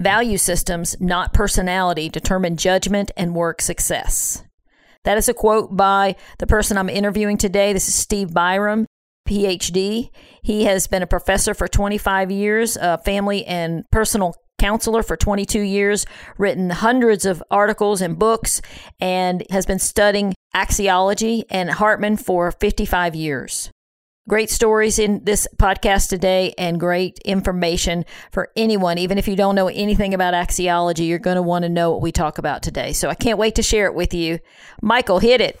Value systems, not personality, determine judgment and work success. That is a quote by the person I'm interviewing today. This is Steve Byrum, PhD. He has been a professor for 25 years, a family and personal counselor for 22 years, written hundreds of articles and books, and has been studying axiology and Hartman for 55 years. Great stories in this podcast today and great information for anyone. Even if you don't know anything about axiology, you're going to want to know what we talk about today. So I can't wait to share it with you. Michael, hit it.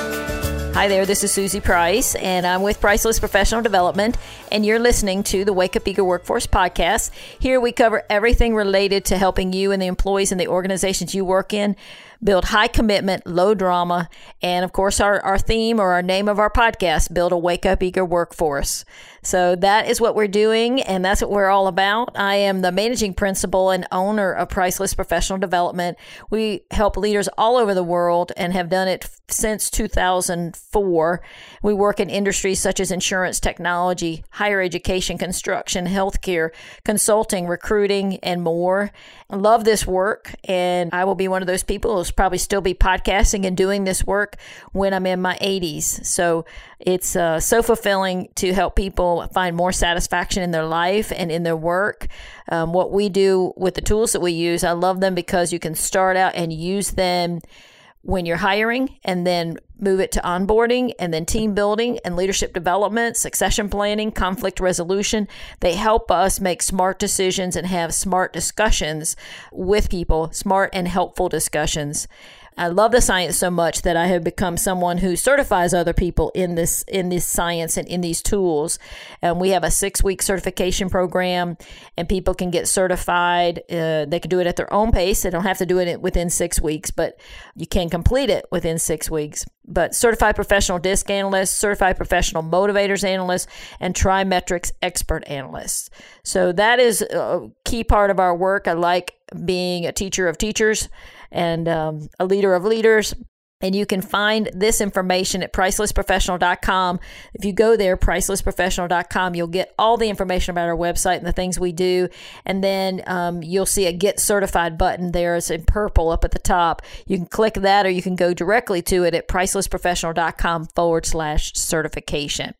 Hi there, this is Suzie Price, and I'm with Priceless Professional Development, and you're listening to the Wake Up Eager Workforce Podcast. Here we cover everything related to helping you and the employees and the organizations you work in build high commitment, low drama, and of course our theme or our name of our podcast, Build a Wake Up Eager Workforce. So that is what we're doing, and that's what we're all about. I am the managing principal and owner of Priceless Professional Development. We help leaders all over the world and have done it since 2004. We work in industries such as insurance, technology, higher education, construction, healthcare, consulting, recruiting, and more. I love this work, and I will be one of those people who's probably still be podcasting and doing this work when I'm in my 80s. So it's so fulfilling to help people find more satisfaction in their life and in their work. What we do with the tools that we use, I love them because you can start out and use them when you're hiring and then move it to onboarding and then team building and leadership development, succession planning, conflict resolution. They help us make smart decisions and have smart discussions with people, smart and helpful discussions. I love the science so much that I have become someone who certifies other people in this science and in these tools. And we have a 6-week certification program, and people can get certified. They can do it at their own pace. They don't have to do it within 6 weeks, but you can complete it within 6 weeks. But certified professional DISC analysts, certified professional motivators analysts, and Trimetrics expert analysts. So that is a key part of our work. I like being a teacher of teachers and a leader of leaders. And you can find this information at pricelessprofessional.com. If you go there, pricelessprofessional.com, you'll get all the information about our website and the things we do. And then you'll see a Get Certified button there. It's in purple up at the top. You can click that, or you can go directly to it at pricelessprofessional.com/certification.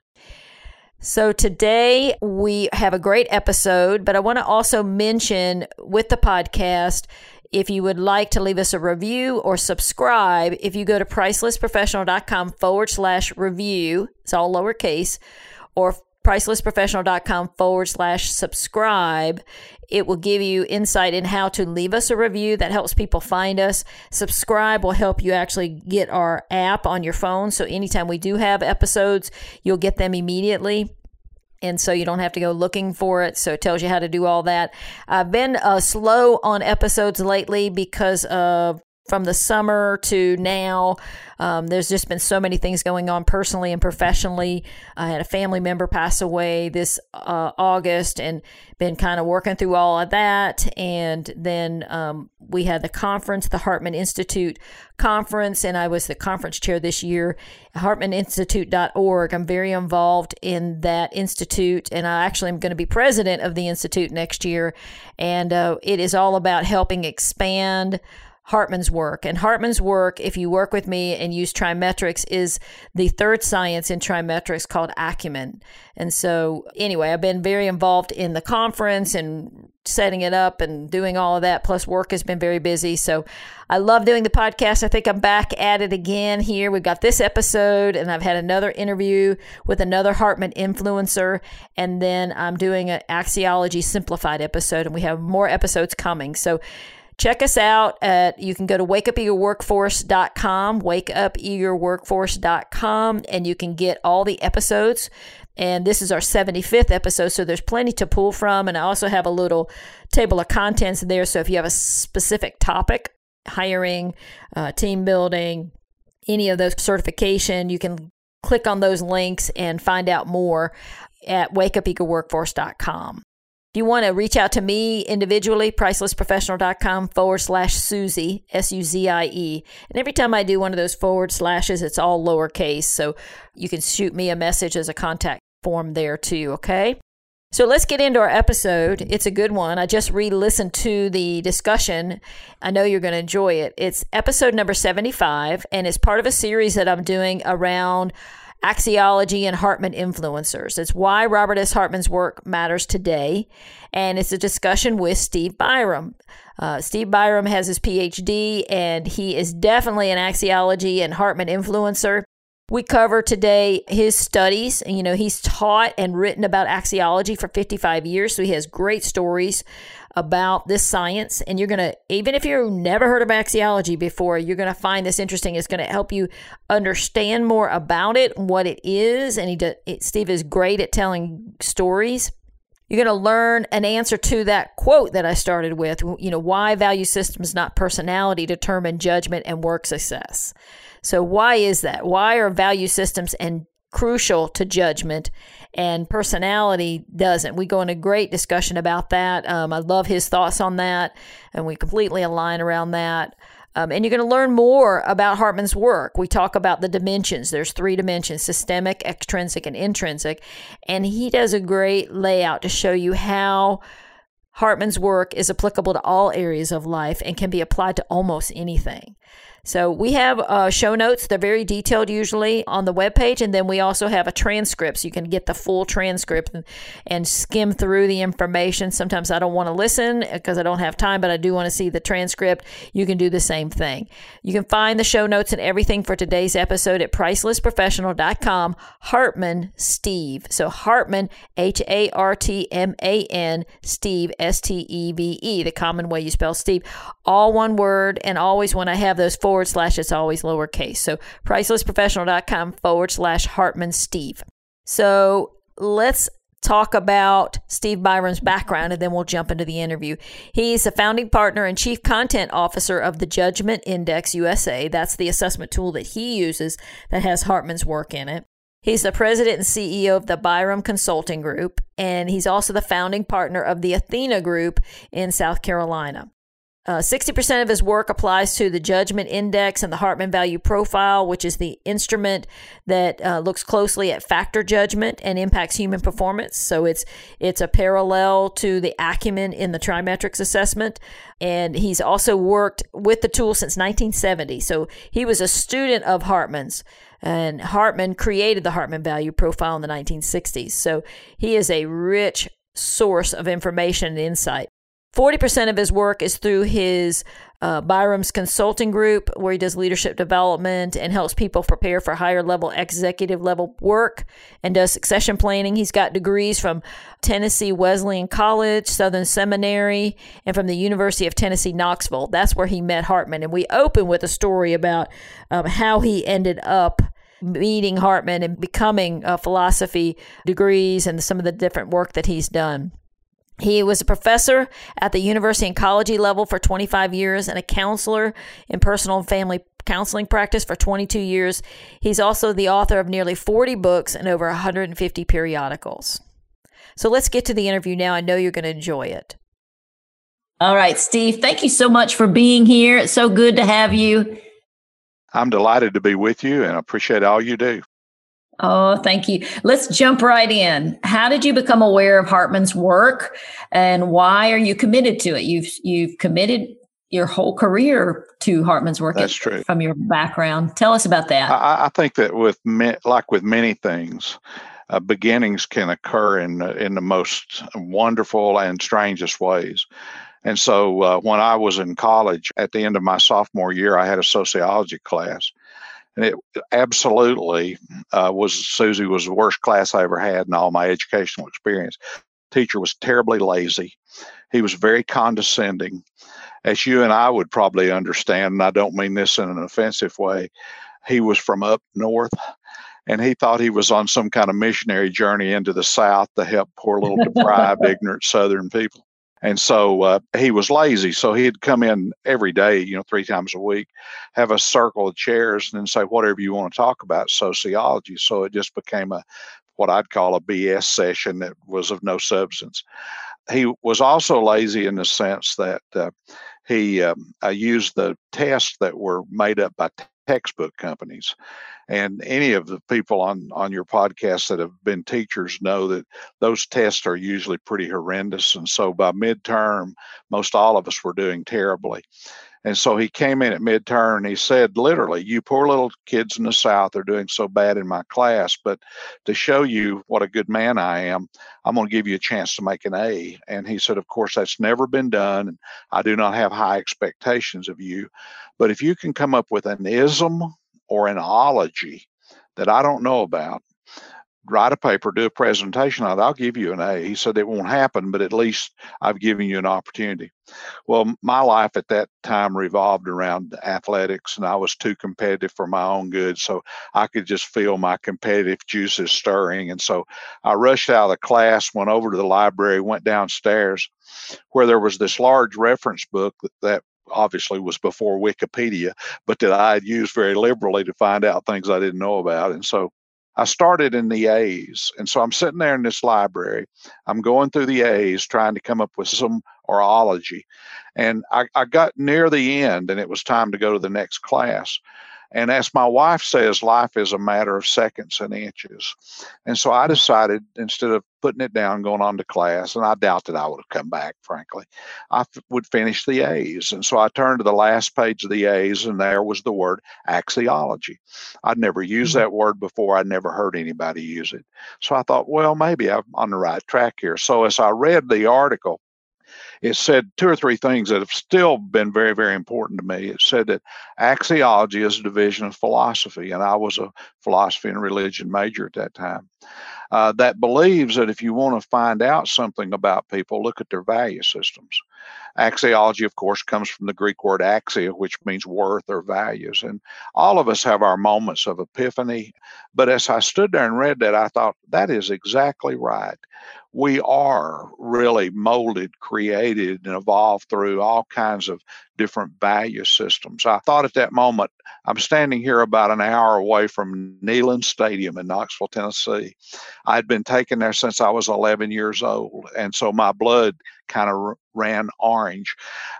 So today we have a great episode, but I want to also mention with the podcast, if you would like to leave us a review or subscribe, if you go to pricelessprofessional.com/review, it's all lowercase, or pricelessprofessional.com/subscribe, it will give you insight in how to leave us a review. That helps people find us. Subscribe will help you actually get our app on your phone. So anytime we do have episodes, you'll get them immediately. And so you don't have to go looking for it. So it tells you how to do all that. I've been slow on episodes lately because of from the summer to now. There's just been so many things going on personally and professionally. I had a family member pass away this August and been kind of working through all of that. And then we had the conference, the Hartman Institute conference, and I was the conference chair this year, hartmaninstitute.org. I'm very involved in that institute, and I actually am going to be president of the institute next year. And it is all about helping expand Hartman's work. And Hartman's work, if you work with me and use Trimetrics, is the third science in Trimetrics called acumen. And so anyway, I've been very involved in the conference and setting it up and doing all of that. Plus work has been very busy. So I love doing the podcast. I think I'm back at it again here. We've got this episode, and I've had another interview with another Hartman influencer. And then I'm doing an Axiology Simplified episode, and we have more episodes coming. So check us out at, you can go to wakeupeagerworkforce.com, wakeupeagerworkforce.com, and you can get all the episodes. And this is our 75th episode, so there's plenty to pull from. And I also have a little table of contents there. So if you have a specific topic, hiring, team building, any of those certification, you can click on those links and find out more at wakeupeagerworkforce.com. If you want to reach out to me individually, pricelessprofessional.com/Suzie, Suzie. And every time I do one of those forward slashes, it's all lowercase. So you can shoot me a message as a contact form there too, okay? So let's get into our episode. It's a good one. I just re-listened to the discussion. I know you're going to enjoy it. It's episode number 75, and it's part of a series that I'm doing around Axiology and Hartman influencers. It's why Robert S. Hartman's work matters today. And it's a discussion with Steve Byrum. Steve Byrum has his PhD, and he is definitely an Axiology and Hartman influencer. We cover today his studies. You know, he's taught and written about axiology for 55 years, so he has great stories about this science. And you're going to, even if you've never heard of axiology before, you're going to find this interesting. It's going to help you understand more about it, what it is. And Steve is great at telling stories. You're going to learn an answer to that quote that I started with, you know, why value systems, not personality, determine judgment and work success. So why is that? Why are value systems crucial to judgment and personality doesn't? We go into great discussion about that. I love his thoughts on that, and we completely align around that. And you're going to learn more about Hartman's work. We talk about the dimensions. There's 3 dimensions: systemic, extrinsic, and intrinsic. And he does a great layout to show you how Hartman's work is applicable to all areas of life and can be applied to almost anything. So we have show notes. They're very detailed usually on the webpage. And then we also have a transcript. So you can get the full transcript and skim through the information. Sometimes I don't want to listen because I don't have time, but I do want to see the transcript. You can do the same thing. You can find the show notes and everything for today's episode at pricelessprofessional.com, Hartman Steve. So Hartman, Hartman, Steve, Steve, the common way you spell Steve. All one word, and always when I have those forward slash, it's always lowercase. So pricelessprofessional.com/Hartman Steve. So let's talk about Steve Byron's background, and then we'll jump into the interview. He's a founding partner and chief content officer of the Judgment Index USA. That's the assessment tool that he uses that has Hartman's work in it. He's the president and CEO of the Byrum Consulting Group, and he's also the founding partner of the Athena Group in South Carolina. 60% of his work applies to the Judgment Index and the Hartman Value Profile, which is the instrument that looks closely at factor judgment and impacts human performance. So it's a parallel to the acumen in the Trimetrics assessment. And he's also worked with the tool since 1970. So he was a student of Hartman's, and Hartman created the Hartman Value Profile in the 1960s. So he is a rich source of information and insight. 40% of his work is through his Byrum's Consulting Group, where he does leadership development and helps people prepare for higher level, executive level work, and does succession planning. He's got degrees from Tennessee Wesleyan College, Southern Seminary, and from the University of Tennessee, Knoxville. That's where he met Hartman. And we open with a story about how he ended up meeting Hartman and becoming philosophy degrees and some of the different work that he's done. He was a professor at the university and college level for 25 years and a counselor in personal and family counseling practice for 22 years. He's also the author of nearly 40 books and over 150 periodicals. So let's get to the interview now. I know you're going to enjoy it. All right, Steve, thank you so much for being here. It's so good to have you. I'm delighted to be with you, and I appreciate all you do. Oh, thank you. Let's jump right in. How did you become aware of Hartman's work, and why are you committed to it? You've committed your whole career to Hartman's work. That's true. From your background. Tell us about that. I think that with many things, beginnings can occur in the most wonderful and strangest ways. And so when I was in college, at the end of my sophomore year, I had a sociology class. And it absolutely Suzie was the worst class I ever had in all my educational experience. Teacher was terribly lazy. He was very condescending, as you and I would probably understand. And I don't mean this in an offensive way. He was from up north, and he thought he was on some kind of missionary journey into the South to help poor little deprived, ignorant Southern people. And so he was lazy. So he'd come in every day, you know, 3 times a week, have a circle of chairs and then say, whatever you want to talk about, sociology. So it just became a, what I'd call a BS session that was of no substance. He was also lazy in the sense that he used the tests that were made up by textbook companies. And any of the people on your podcast that have been teachers know that those tests are usually pretty horrendous. And so by midterm, most all of us were doing terribly. And so he came in at midterm and he said, literally, you poor little kids in the South are doing so bad in my class, but to show you what a good man I am, I'm going to give you a chance to make an A. And he said, of course, that's never been done. And I do not have high expectations of you, but if you can come up with an ism or an ology that I don't know about, write a paper, do a presentation on it, I'll give you an A. He said, it won't happen, but at least I've given you an opportunity. Well, my life at that time revolved around athletics, and I was too competitive for my own good. So I could just feel my competitive juices stirring. And so I rushed out of the class, went over to the library, went downstairs where there was this large reference book that obviously was before Wikipedia, but that I had used very liberally to find out things I didn't know about. And so I started in the A's. And so I'm sitting there in this library. I'm going through the A's, trying to come up with some orology. And I got near the end, and it was time to go to the next class. And as my wife says, life is a matter of seconds and inches. And so I decided, instead of putting it down, going on to class, and I doubt that I would have come back, frankly, I would finish the A's. And so I turned to the last page of the A's, and there was the word axiology. I'd never used that word before. I'd never heard anybody use it. So I thought, well, maybe I'm on the right track here. So as I read the article, it said 2 or 3 things that have still been very, very important to me. It said that axiology is a division of philosophy, and I was a philosophy and religion major at that time, that believes that if you want to find out something about people, look at their value systems. Axiology, of course, comes from the Greek word axia, which means worth or values. And all of us have our moments of epiphany. But as I stood there and read that, I thought, that is exactly right. We are really molded, created, and evolved through all kinds of different value systems. I thought at that moment, I'm standing here about an hour away from Neyland Stadium in Knoxville, Tennessee. I'd been taken there since I was 11 years old. And so my blood kind of ran orange.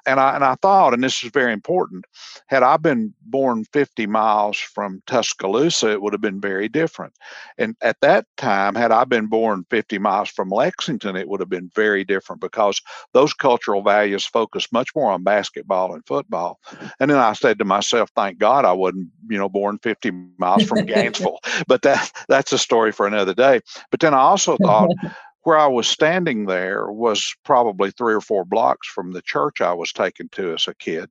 And I thought, and this is very important, had I been born 50 miles from Tuscaloosa, it would have been very different. And at that time, had I been born 50 miles from Lexington, it would have been very different, because those cultural values focus much more on basketball and football. And then I said to myself, thank God I wasn't, you know, born 50 miles from Gainesville. But that's a story for another day. But then I also thought, where I was standing there was probably 3 or 4 blocks from the church I was taken to as a kid.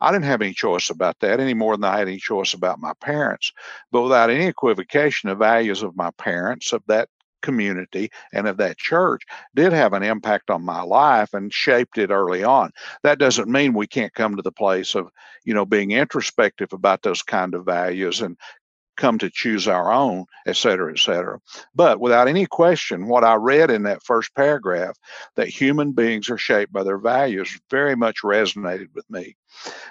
I didn't have any choice about that any more than I had any choice about my parents. But without any equivocation, the values of my parents, of that community, and of that church did have an impact on my life and shaped it early on. That doesn't mean we can't come to the place of, you know, being introspective about those kind of values and come to choose our own, et cetera, et cetera. But without any question, what I read in that first paragraph, that human beings are shaped by their values, very much resonated with me.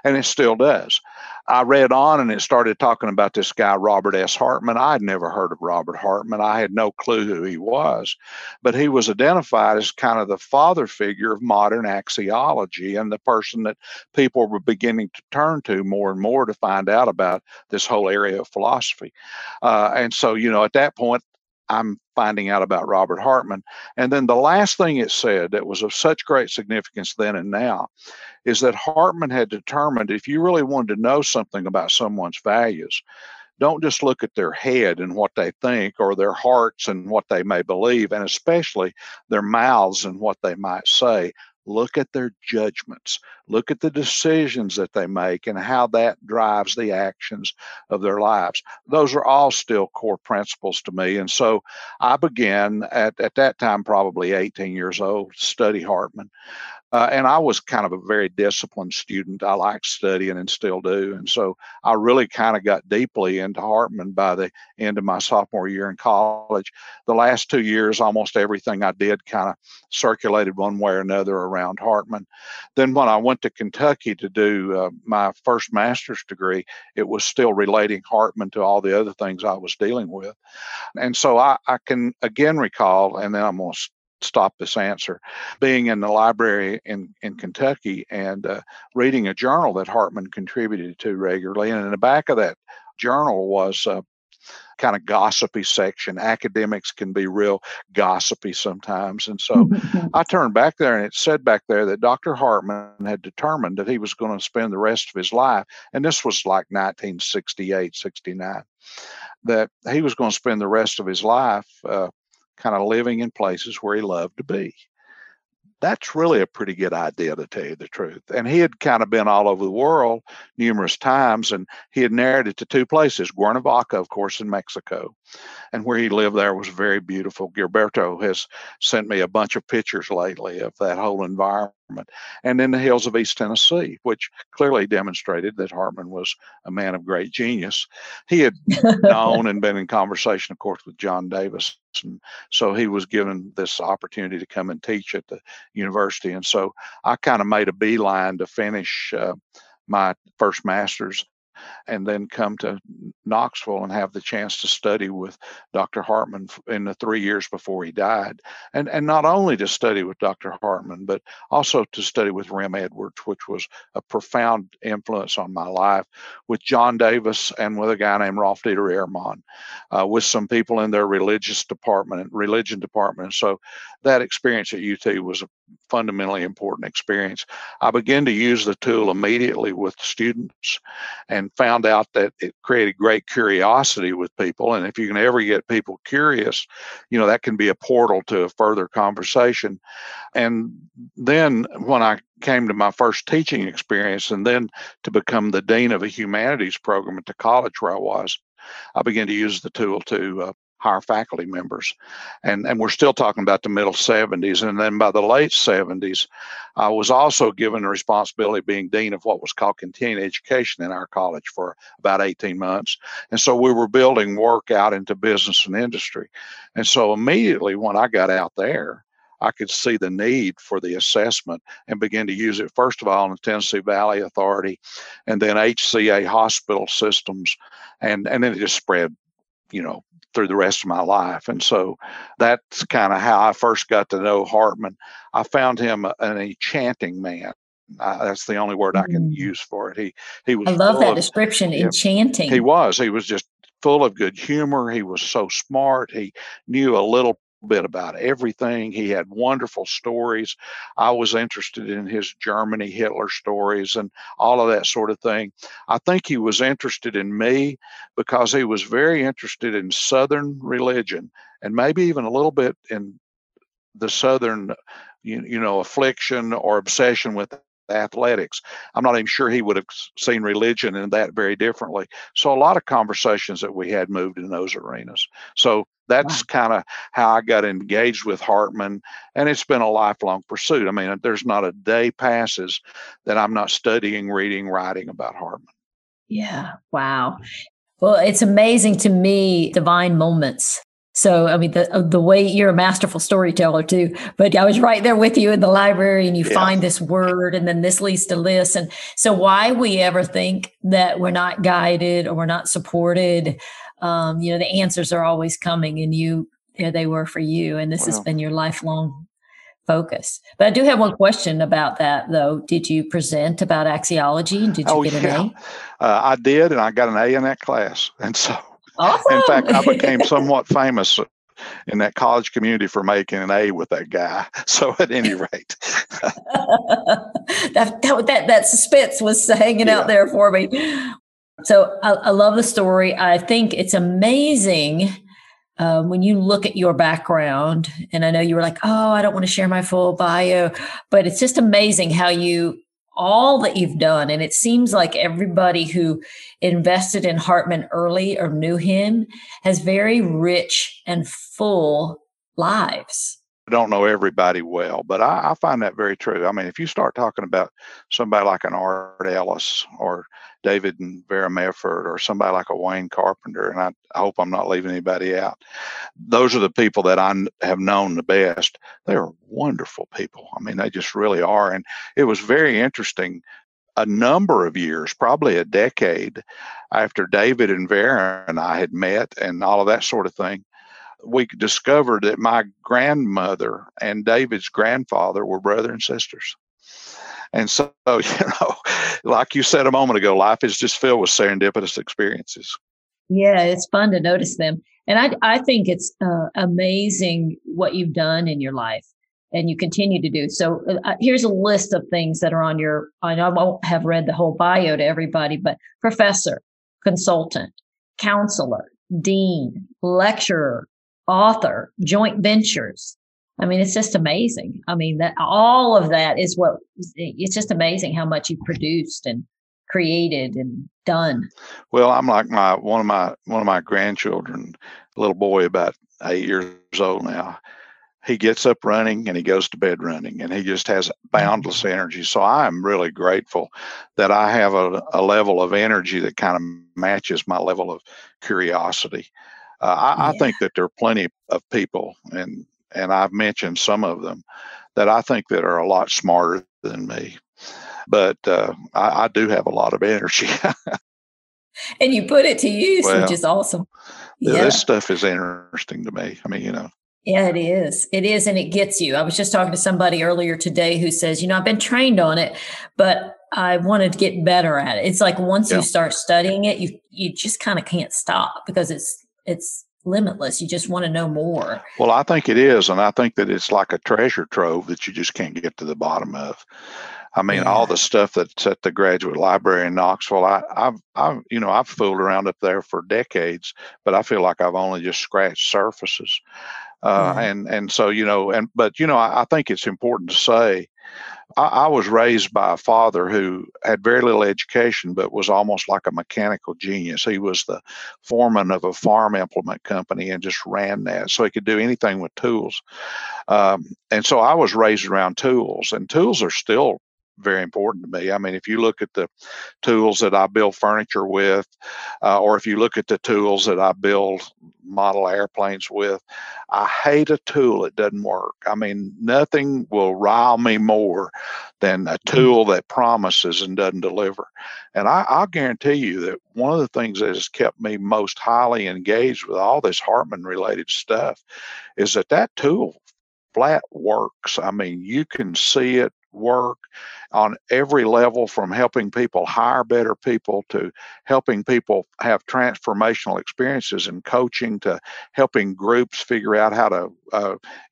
And it still does. I read on, and it started talking about this guy, Robert S. Hartman. I had never heard of Robert Hartman. I had no clue who he was, but he was identified as kind of the father figure of modern axiology and the person that people were beginning to turn to more and more to find out about this whole area of philosophy. And so, you know, at that point, I'm finding out about Robert Hartman. And then the last thing it said that was of such great significance then and now is that Hartman had determined if you really wanted to know something about someone's values, don't just look at their head and what they think, or their hearts and what they may believe, and especially their mouths and what they might say. Look at their judgments, look at the decisions that they make and how that drives the actions of their lives. Those are all still core principles to me. And so I began at that time, probably 18 years old, to study Hartman. And I was kind of a very disciplined student. I liked studying and still do. And so I really kind of got deeply into Hartman by the end of my sophomore year in college. The last 2 years, almost everything I did kind of circulated one way or another around Hartman. Then when I went to Kentucky to do my first master's degree, it was still relating Hartman to all the other things I was dealing with. And so I can again recall, and then I'm going to stop this answer, being in the library in Kentucky and reading a journal that Hartman contributed to regularly. And in the back of that journal was a kind of gossipy section. Academics can be real gossipy sometimes. And so I turned back there, and it said back there that Dr. Hartman had determined that he was going to spend the rest of his life, and this was like 1968, 69, that he was going to spend the rest of his life kind of living in places where he loved to be. That's really a pretty good idea, to tell you the truth. And he had kind of been all over the world numerous times, and he had narrowed it to two places, Cuernavaca, of course, in Mexico. And where he lived there was very beautiful. Gilberto has sent me a bunch of pictures lately of that whole environment. And then the hills of East Tennessee, which clearly demonstrated that Hartman was a man of great genius. He had known and been in conversation, of course, with John Davis. And so he was given this opportunity to come and teach at the university. And so I kind of made a beeline to finish my first master's and then come to Knoxville and have the chance to study with Dr. Hartman in the 3 years before he died. And not only to study with Dr. Hartman, but also to study with Rem Edwards, which was a profound influence on my life, with John Davis and with a guy named Rolf Dieter Ehrmann, with some people in their religion department. So that experience at UT was a fundamentally important experience. I began to use the tool immediately with students and found out that it created great curiosity with people. And if you can ever get people curious, you know, that can be a portal to a further conversation. And then when I came to my first teaching experience and then to become the dean of a humanities program at the college where I was, I began to use the tool to hire faculty members. And we're still talking about the middle 70s. And then by the late 70s, I was also given the responsibility of being dean of what was called continuing education in our college for about 18 months. And so we were building work out into business and industry. And so immediately when I got out there, I could see the need for the assessment and begin to use it, first of all, in the Tennessee Valley Authority, and then HCA hospital systems. And then it just spread, you know, through the rest of my life. And so that's kind of how I first got to know Hartman. I found him an enchanting man. That's the only word I can use for it. He was. I love that description, enchanting. He was just full of good humor. He was so smart. He knew a little bit about everything. He had wonderful stories. I was interested in his Germany, Hitler stories and all of that sort of thing. I think he was interested in me because he was very interested in Southern religion and maybe even a little bit in the Southern, you know, affliction or obsession with athletics. I'm not even sure he would have seen religion in that very differently. So a lot of conversations that we had moved in those arenas. So that's kind of how I got engaged with Hartman, and it's been a lifelong pursuit. I mean, there's not a day passes that I'm not studying, reading, writing about Hartman. Yeah. Wow. Well, it's amazing to me, divine moments. So, I mean, the way you're a masterful storyteller too, but I was right there with you in the library and you find this word and then this leads to this. And so why we ever think that we're not guided or we're not supported, you know, the answers are always coming and they were for you. And this has been your lifelong focus. But I do have one question about that, though. Did you present about axiology? Did you get an A? I did. And I got an A in that class. And so. Awesome. In fact, I became somewhat famous in that college community for making an A with that guy. So at any rate. that suspense was hanging out there for me. So I love the story. I think it's amazing when you look at your background. And I know you were like, oh, I don't want to share my full bio. But it's just amazing how all that you've done. And it seems like everybody who invested in Hartman early or knew him has very rich and full lives. don't know everybody well, but I find that very true. I mean, if you start talking about somebody like an Art Ellis or David and Vera Mefford or somebody like a Wayne Carpenter, and I hope I'm not leaving anybody out, those are the people that I have known the best. They are wonderful people. I mean, they just really are. And it was very interesting. A number of years, probably a decade after David and Vera and I had met and all of that sort of thing, we discovered that my grandmother and David's grandfather were brother and sisters. And so, you know, like you said a moment ago, life is just filled with serendipitous experiences. Yeah, it's fun to notice them. And I think it's amazing what you've done in your life and you continue to do. So here's a list of things that are on your, I won't have read the whole bio to everybody, but professor, consultant, counselor, dean, lecturer, author, joint ventures. I mean, it's just amazing. I mean, that all of that is what, it's just amazing how much you've produced and created and done. Well, I'm like one of my grandchildren, a little boy about 8 years old now. He gets up running and he goes to bed running, and he just has boundless energy. So I'm really grateful that I have a level of energy that kind of matches my level of curiosity. I think that there are plenty of people, and I've mentioned some of them, that I think that are a lot smarter than me. But I do have a lot of energy. And you put it to use, well, which is awesome. Yeah. This stuff is interesting to me. I mean, you know. Yeah, it is. It is. And it gets you. I was just talking to somebody earlier today who says, you know, I've been trained on it, but I wanted to get better at it. It's like once you start studying it, you just kind of can't stop because it's limitless. You just want to know more. Well, I think it is. And I think that it's like a treasure trove that you just can't get to the bottom of. I mean, all the stuff that's at the Graduate Library in Knoxville, I've fooled around up there for decades, but I feel like I've only just scratched surfaces. And so, you know, I think it's important to say I was raised by a father who had very little education, but was almost like a mechanical genius. He was the foreman of a farm implement company and just ran that, so he could do anything with tools. And so I was raised around tools, and tools are still very important to me. I mean, if you look at the tools that I build furniture with, or if you look at the tools that I build model airplanes with, I hate a tool that doesn't work. I mean, nothing will rile me more than a tool that promises and doesn't deliver. And I'll guarantee you that one of the things that has kept me most highly engaged with all this Hartman-related stuff is that tool flat works. I mean, you can see it work on every level, from helping people hire better people to helping people have transformational experiences in coaching, to helping groups figure out how to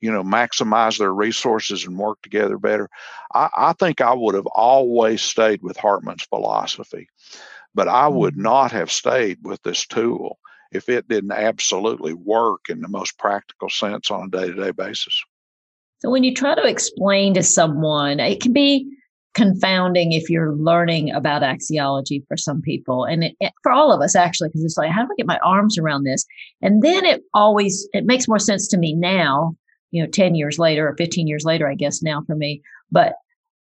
maximize their resources and work together better. I think I would have always stayed with Hartman's philosophy, but I would not have stayed with this tool if it didn't absolutely work in the most practical sense on a day-to-day basis. So when you try to explain to someone, it can be confounding if you're learning about axiology for some people, and for all of us, actually, because it's like, how do I get my arms around this? And then it makes more sense to me now, you know, 10 years later or 15 years later, I guess now for me, but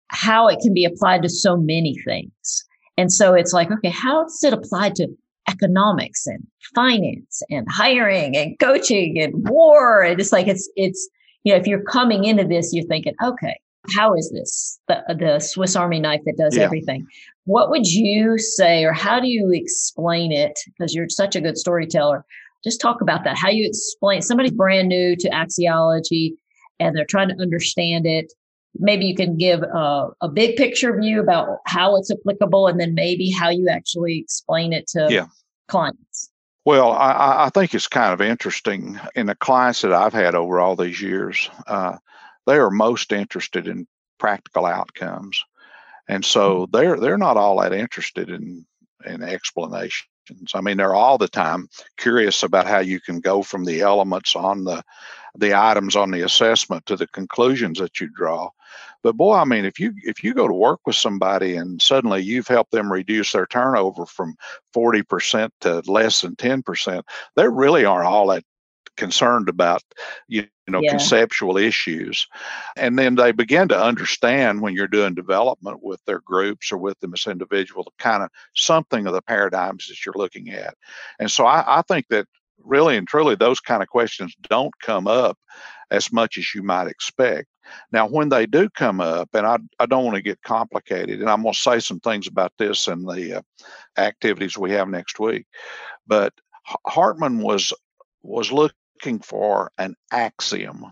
how it can be applied to so many things. And so it's like, okay, how does it apply to economics and finance and hiring and coaching and war? And it's like, you know, if you're coming into this, you're thinking, okay, how is this the Swiss Army knife that does everything? What would you say, or how do you explain it? Because you're such a good storyteller. Just talk about that. How you explain somebody brand new to axiology and they're trying to understand it. Maybe you can give a big picture view about how it's applicable, and then maybe how you actually explain it to clients. Well, I think it's kind of interesting. In the clients that I've had over all these years, they are most interested in practical outcomes. And so they're not all that interested in explanations. I mean, they're all the time curious about how you can go from the elements on the items on the assessment to the conclusions that you draw. But boy, I mean, if you go to work with somebody and suddenly you've helped them reduce their turnover from 40% to less than 10%, they really aren't all that concerned about, conceptual issues. And then they begin to understand when you're doing development with their groups or with them as individuals, kind of something of the paradigms that you're looking at. And so I think that really and truly, those kind of questions don't come up as much as you might expect. Now, when they do come up, and I don't want to get complicated, and I'm going to say some things about this in the activities we have next week, but Hartman was looking for an axiom,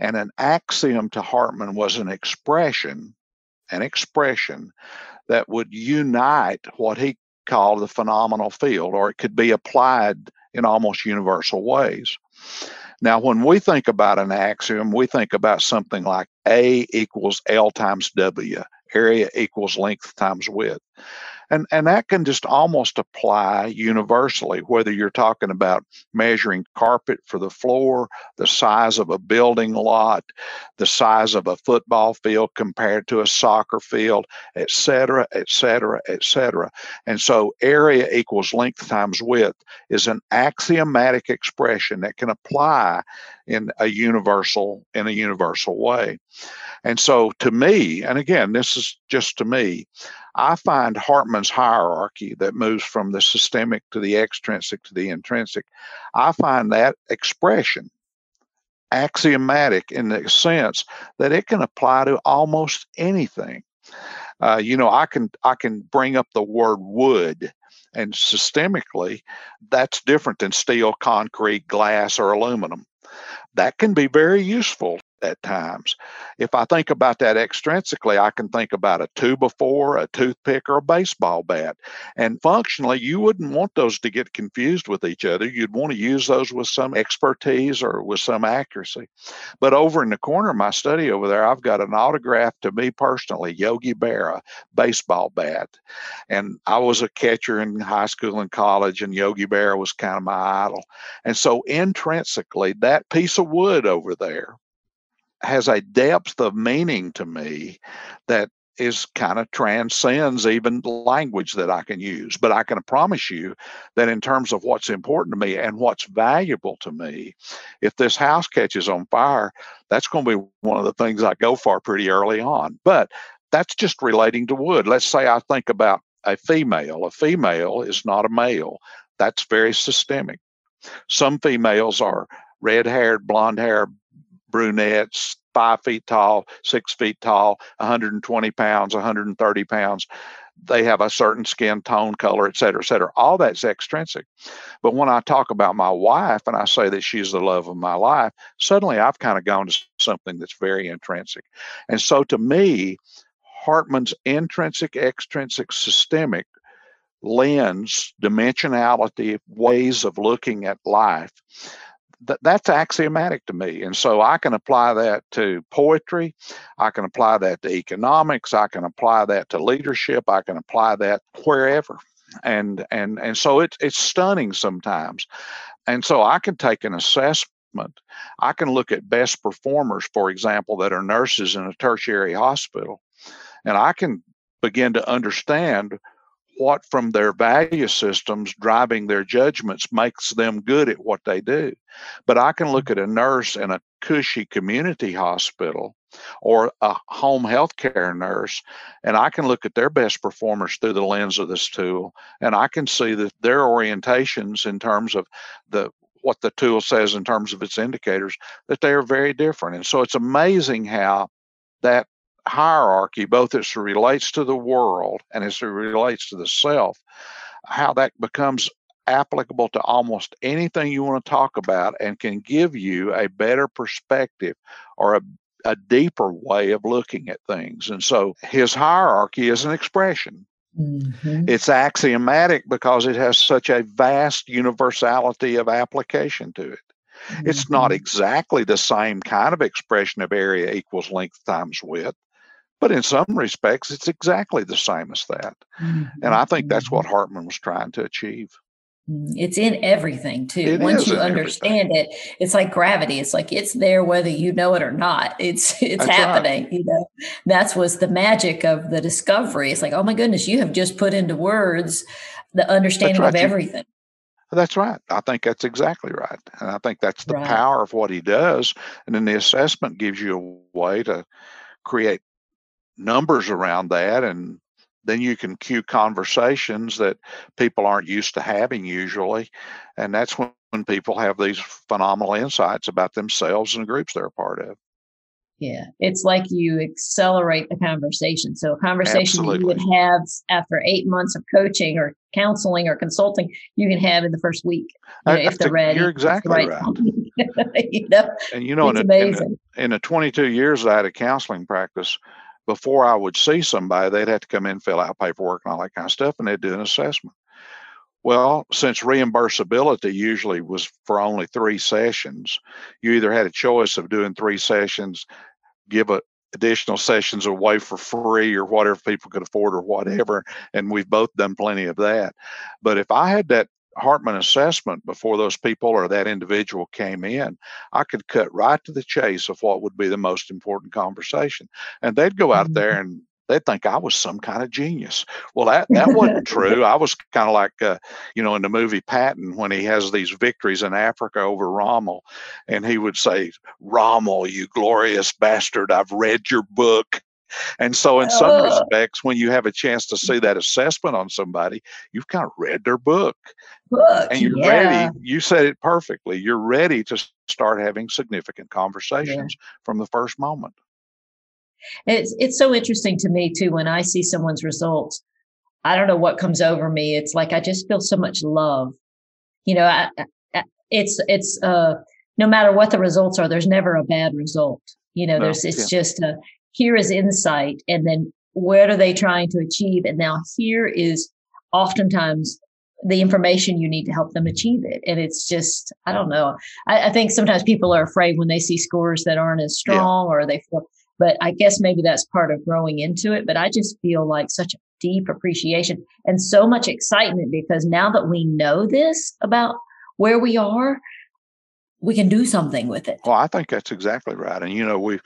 and an axiom to Hartman was an expression that would unite what he called the phenomenal field, or it could be applied in almost universal ways. Now, when we think about an axiom, we think about something like A equals L times W, area equals length times width. And that can just almost apply universally, whether you're talking about measuring carpet for the floor, the size of a building lot, the size of a football field compared to a soccer field, et cetera, et cetera, et cetera. And so area equals length times width is an axiomatic expression that can apply in a universal way. And so to me, and again, this is just to me, I find Hartman's hierarchy that moves from the systemic to the extrinsic to the intrinsic, I find that expression axiomatic in the sense that it can apply to almost anything. I can bring up the word wood, and systemically, that's different than steel, concrete, glass, or aluminum. That can be very useful at times. If I think about that extrinsically, I can think about a 2x4, a toothpick, or a baseball bat. And functionally, you wouldn't want those to get confused with each other. You'd want to use those with some expertise or with some accuracy. But over in the corner of my study over there, I've got an autograph to me personally, Yogi Berra, baseball bat. And I was a catcher in high school and college, and Yogi Berra was kind of my idol. And so intrinsically, that piece of wood over there has a depth of meaning to me that is kind of transcends even language that I can use. But I can promise you that in terms of what's important to me and what's valuable to me, if this house catches on fire, that's going to be one of the things I go for pretty early on. But that's just relating to wood. Let's say I think about a female. A female is not a male. That's very systemic. Some females are red-haired, blonde-haired, brunettes, 5 feet tall, 6 feet tall, 120 pounds, 130 pounds. They have a certain skin tone, color, et cetera, et cetera. All that's extrinsic. But when I talk about my wife and I say that she's the love of my life, suddenly I've kind of gone to something that's very intrinsic. And so to me, Hartman's intrinsic, extrinsic, systemic lens, dimensionality, ways of looking at life, that's axiomatic to me. And so I can apply that to poetry. I can apply that to economics. I can apply that to leadership. I can apply that wherever. And so it's stunning sometimes. And so I can take an assessment. I can look at best performers, for example, that are nurses in a tertiary hospital. And I can begin to understand what from their value systems driving their judgments makes them good at what they do. But I can look at a nurse in a cushy community hospital or a home health care nurse, and I can look at their best performers through the lens of this tool, and I can see that their orientations in terms of what the tool says in terms of its indicators, that they are very different. And so it's amazing how that hierarchy, both as it relates to the world and as it relates to the self, how that becomes applicable to almost anything you want to talk about and can give you a better perspective or a deeper way of looking at things. And so his hierarchy is an expression. Mm-hmm. It's axiomatic because it has such a vast universality of application to it. Mm-hmm. It's not exactly the same kind of expression of area equals length times width, but in some respects, it's exactly the same as that. Mm-hmm. And I think that's what Hartman was trying to achieve. It's in everything, too. Once you understand it, it's like gravity. It's like it's there whether you know it or not. It's happening. Right. That's what's the magic of the discovery. It's like, oh, my goodness, you have just put into words the understanding of everything. That's right. I think that's exactly right. And I think that's the power of what he does. And then the assessment gives you a way to create numbers around that. And then you can cue conversations that people aren't used to having usually. And that's when people have these phenomenal insights about themselves and the groups they're a part of. Yeah. It's like you accelerate the conversation. So a conversation you would have after 8 months of coaching or counseling or consulting, you can have in the first week. If they're ready. You're exactly right. It's amazing. In the 22 years I had a counseling practice, before I would see somebody, they'd have to come in, fill out paperwork and all that kind of stuff, and they'd do an assessment. Well, since reimbursability usually was for only 3 sessions, you either had a choice of doing 3 sessions, give additional sessions away for free or whatever people could afford or whatever, and we've both done plenty of that. But if I had that Hartman assessment before those people or that individual came in, I could cut right to the chase of what would be the most important conversation. And they'd go out there and they'd think I was some kind of genius. Well, that wasn't true. I was kind of like, in the movie Patton, when he has these victories in Africa over Rommel, and he would say, "Rommel, you glorious bastard, I've read your book." And so in some respects, when you have a chance to see that assessment on somebody, you've kind of read their book and you're ready. You said it perfectly. You're ready to start having significant conversations from the first moment. It's so interesting to me, too, when I see someone's results. I don't know what comes over me. It's like I just feel so much love. It's no matter what the results are, there's never a bad result. Here is insight. And then what are they trying to achieve? And now here is oftentimes the information you need to help them achieve it. And it's just, I don't know. I think sometimes people are afraid when they see scores that aren't as strong or they feel. But I guess maybe that's part of growing into it. But I just feel like such a deep appreciation and so much excitement, because now that we know this about where we are, we can do something with it. Well, I think that's exactly right. And, we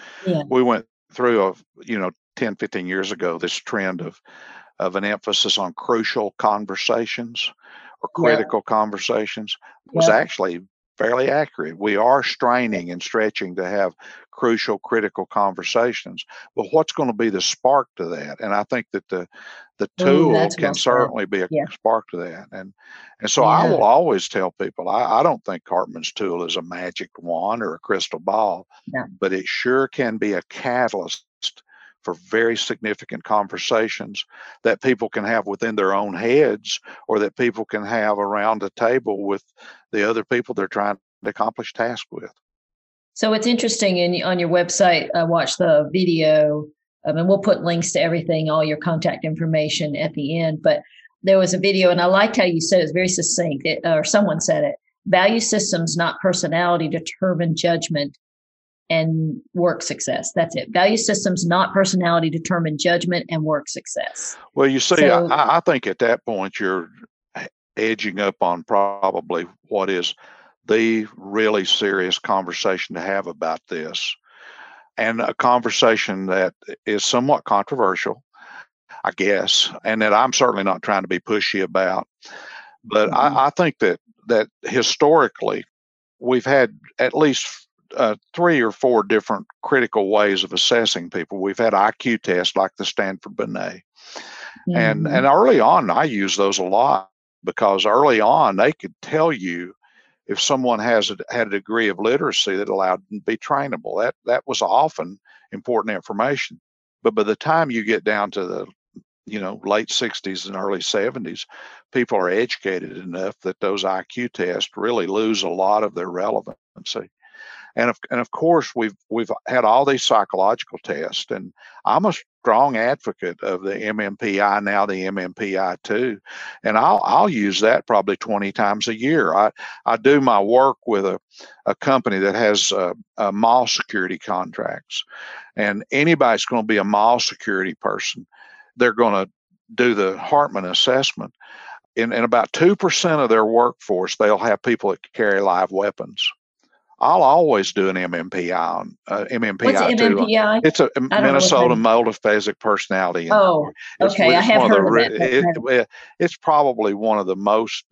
went through, 10, 15 years ago, this trend of an emphasis on crucial conversations or critical conversations was actually fairly accurate. We are straining and stretching to have crucial, critical conversations. But what's going to be the spark to that? And I think that the tool can certainly be a spark to that. And so I will always tell people, I don't think Hartman's tool is a magic wand or a crystal ball, but it sure can be a catalyst for very significant conversations that people can have within their own heads or that people can have around the table with the other people they're trying to accomplish tasks with. So it's interesting, on your website, I watched the video, and we'll put links to everything, all your contact information at the end, but there was a video and I liked how you said it was very succinct, or someone said it, value systems, not personality, determine judgment and work success. That's it. Value systems, not personality, determine judgment and work success. Well, you see, I think at that point you're edging up on probably what is the really serious conversation to have about this, and a conversation that is somewhat controversial, I guess, and that I'm certainly not trying to be pushy about. But I think that historically we've had at least 3 or 4 different critical ways of assessing people. We've had IQ tests like the Stanford-Binet, and early on I used those a lot, because early on they could tell you if someone had a degree of literacy that allowed them to be trainable. That was often important information. But by the time you get down to the late 60s and early 70s, people are educated enough that those IQ tests really lose a lot of their relevancy. And of course, we've had all these psychological tests, and I'm a strong advocate of the MMPI, now the MMPI-2, and I'll use that probably 20 times a year. I do my work with a company that has mall security contracts, and anybody's going to be a mall security person, they're going to do the Hartman assessment. In about 2% of their workforce, they'll have people that carry live weapons. I'll always do an MMPI on MMPI. What's MMPI? It's a Minnesota Multiphasic Personality. Oh, okay. I have heard of that. It's probably one of the most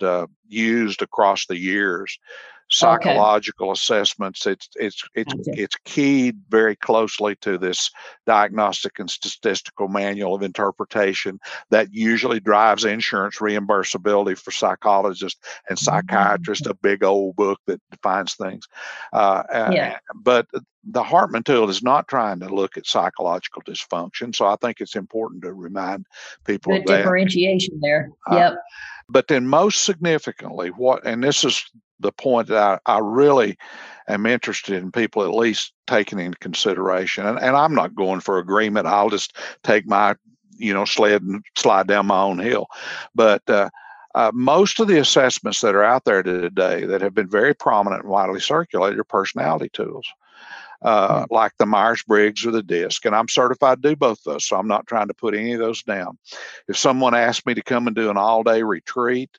used across the years. Psychological assessments, it's keyed very closely to this diagnostic and statistical manual of interpretation that usually drives insurance reimbursability for psychologists and psychiatrists, a big old book that defines things. But the Hartman tool is not trying to look at psychological dysfunction, so I think it's important to remind people of that. Differentiation there. But then most significantly, and this is the point that I really am interested in people at least taking into consideration, and I'm not going for agreement. I'll just take my, sled and slide down my own hill. But most of the assessments that are out there today that have been very prominent and widely circulated are personality tools, like the Myers-Briggs or the DISC. And I'm certified to do both of those, so I'm not trying to put any of those down. If someone asked me to come and do an all-day retreat,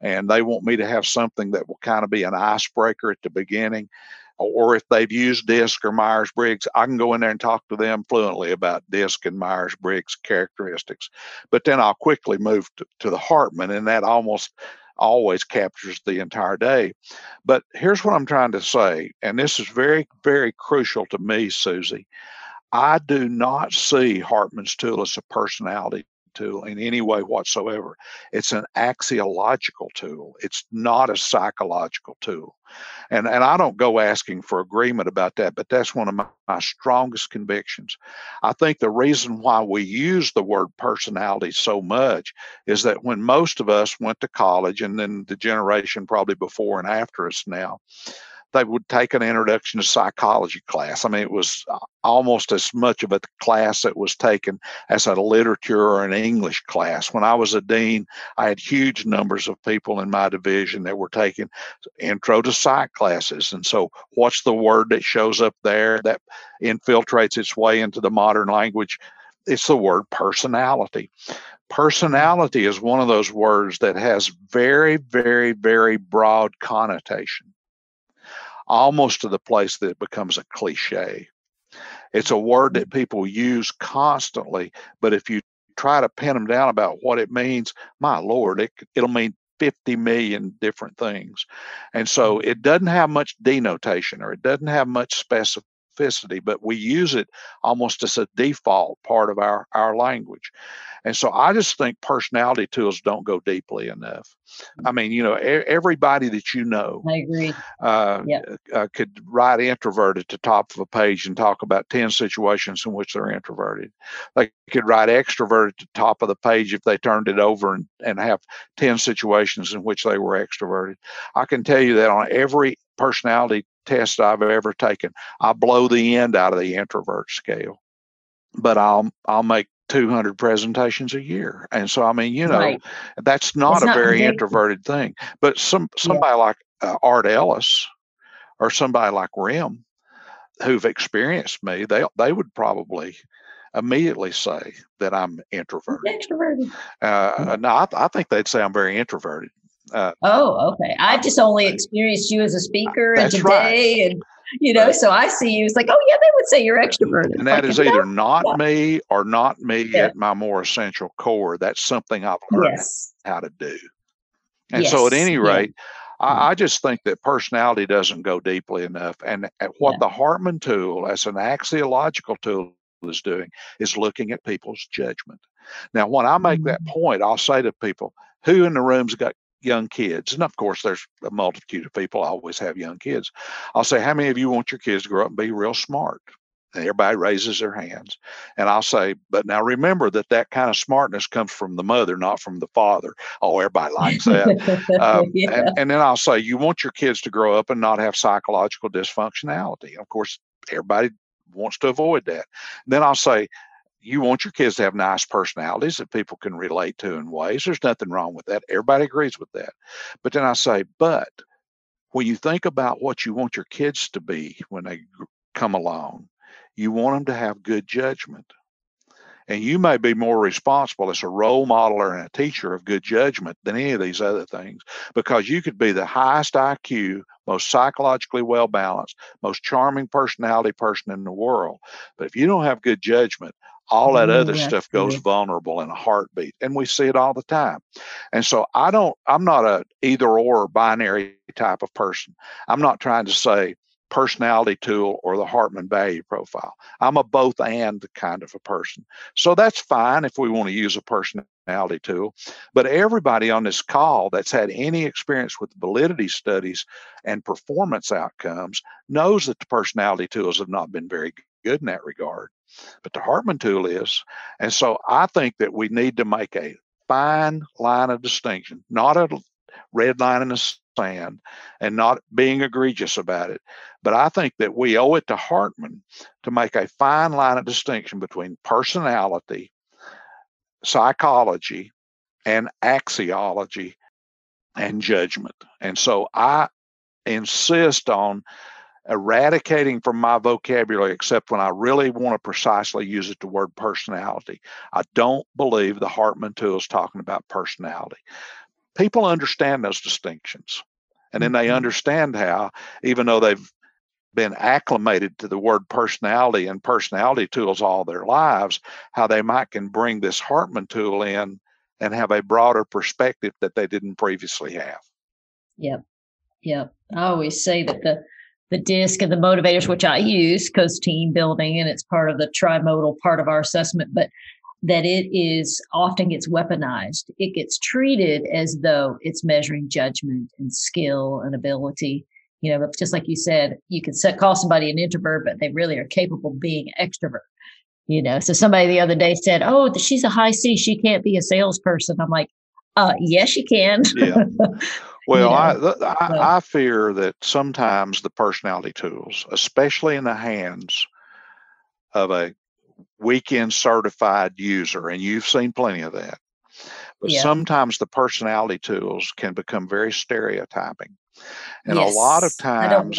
and they want me to have something that will kind of be an icebreaker at the beginning, or if they've used DISC or Myers-Briggs, I can go in there and talk to them fluently about DISC and Myers-Briggs characteristics. But then I'll quickly move to the Hartman, and that almost always captures the entire day. But here's what I'm trying to say, and this is very, very crucial to me, Suzie. I do not see Hartman's tool as a personality tool in any way whatsoever. It's an axiological tool. It's not a psychological tool. And I don't go asking for agreement about that, but that's one of my strongest convictions. I think the reason why we use the word personality so much is that when most of us went to college, and then the generation probably before and after us now, they would take an introduction to psychology class. I mean, it was almost as much of a class that was taken as a literature or an English class. When I was a dean, I had huge numbers of people in my division that were taking intro to psych classes. And so what's the word that shows up there that infiltrates its way into the modern language? It's the word personality. Personality is one of those words that has very, very, very broad connotation, almost to the place that it becomes a cliche. It's a word that people use constantly, but if you try to pin them down about what it means, my Lord, it'll mean 50 million different things. And so it doesn't have much denotation, or it doesn't have much specificity, but we use it almost as a default part of our language. And so I just think personality tools don't go deeply enough. I mean, everybody that I agree. Could write introverted to top of a page and talk about 10 situations in which they're introverted. They could write extroverted to top of the page if they turned it over and have 10 situations in which they were extroverted. I can tell you that on every personality test I've ever taken, I blow the end out of the introvert scale, but I'll make 200 presentations a year. And so, I mean, that's not very introverted thing, but somebody like Art Ellis or somebody like Rem, who've experienced me, they would probably immediately say that I'm introverted. Extroverted. No, I think they'd say I'm very introverted. Okay. I've just only experienced you as a speaker and today, and so I see you. It's like, they would say you're extroverted. And that is either not me or not me at my more essential core. That's something I've learned how to do. And so at any rate, I just think that personality doesn't go deeply enough. And what the Hartman tool as an axiological tool is doing is looking at people's judgment. Now, when I make that point, I'll say to people, who in the room's got young kids? And of course, there's a multitude of people always have young kids. I'll say, how many of you want your kids to grow up and be real smart? And everybody raises their hands. And I'll say, but now remember that kind of smartness comes from the mother, not from the father. Oh, everybody likes that. And then I'll say, you want your kids to grow up and not have psychological dysfunctionality. Of course, everybody wants to avoid that. And then I'll say, you want your kids to have nice personalities that people can relate to in ways. There's nothing wrong with that. Everybody agrees with that. But then I say, but when you think about what you want your kids to be when they come along, you want them to have good judgment. And you may be more responsible as a role modeler and a teacher of good judgment than any of these other things, because you could be the highest IQ, most psychologically well-balanced, most charming personality person in the world. But if you don't have good judgment, All that other stuff goes vulnerable in a heartbeat, and we see it all the time. And so I'm not a either or binary type of person. I'm not trying to say personality tool or the Hartman value profile. I'm a both and kind of a person. So that's fine if we want to use a personality tool, but everybody on this call that's had any experience with validity studies and performance outcomes knows that the personality tools have not been very good in that regard. But the Hartman tool is. And so I think that we need to make a fine line of distinction, not a red line in the sand, and not being egregious about it. But I think that we owe it to Hartman to make a fine line of distinction between personality, psychology, and axiology, and judgment. And so I insist on eradicating from my vocabulary, except when I really want to precisely use it, the word personality. I don't believe the Hartman tool is talking about personality. People understand those distinctions, and then they understand how, even though they've been acclimated to the word personality and personality tools all their lives, how they might can bring this Hartman tool in and have a broader perspective that they didn't previously have. Yep. Yep. I always say that the DISC and the motivators, which I use because team building, and it's part of the trimodal part of our assessment, but that it is often gets weaponized. It gets treated as though it's measuring judgment and skill and ability. You know, just like you said, you can call somebody an introvert, but they really are capable of being extrovert. You know, so somebody the other day said, "Oh, she's a high C. She can't be a salesperson." I'm like, yes, she can. Yeah. Well, I fear that sometimes the personality tools, especially in the hands of a weekend certified user, and you've seen plenty of that, but sometimes the personality tools can become very stereotyping. And a lot of times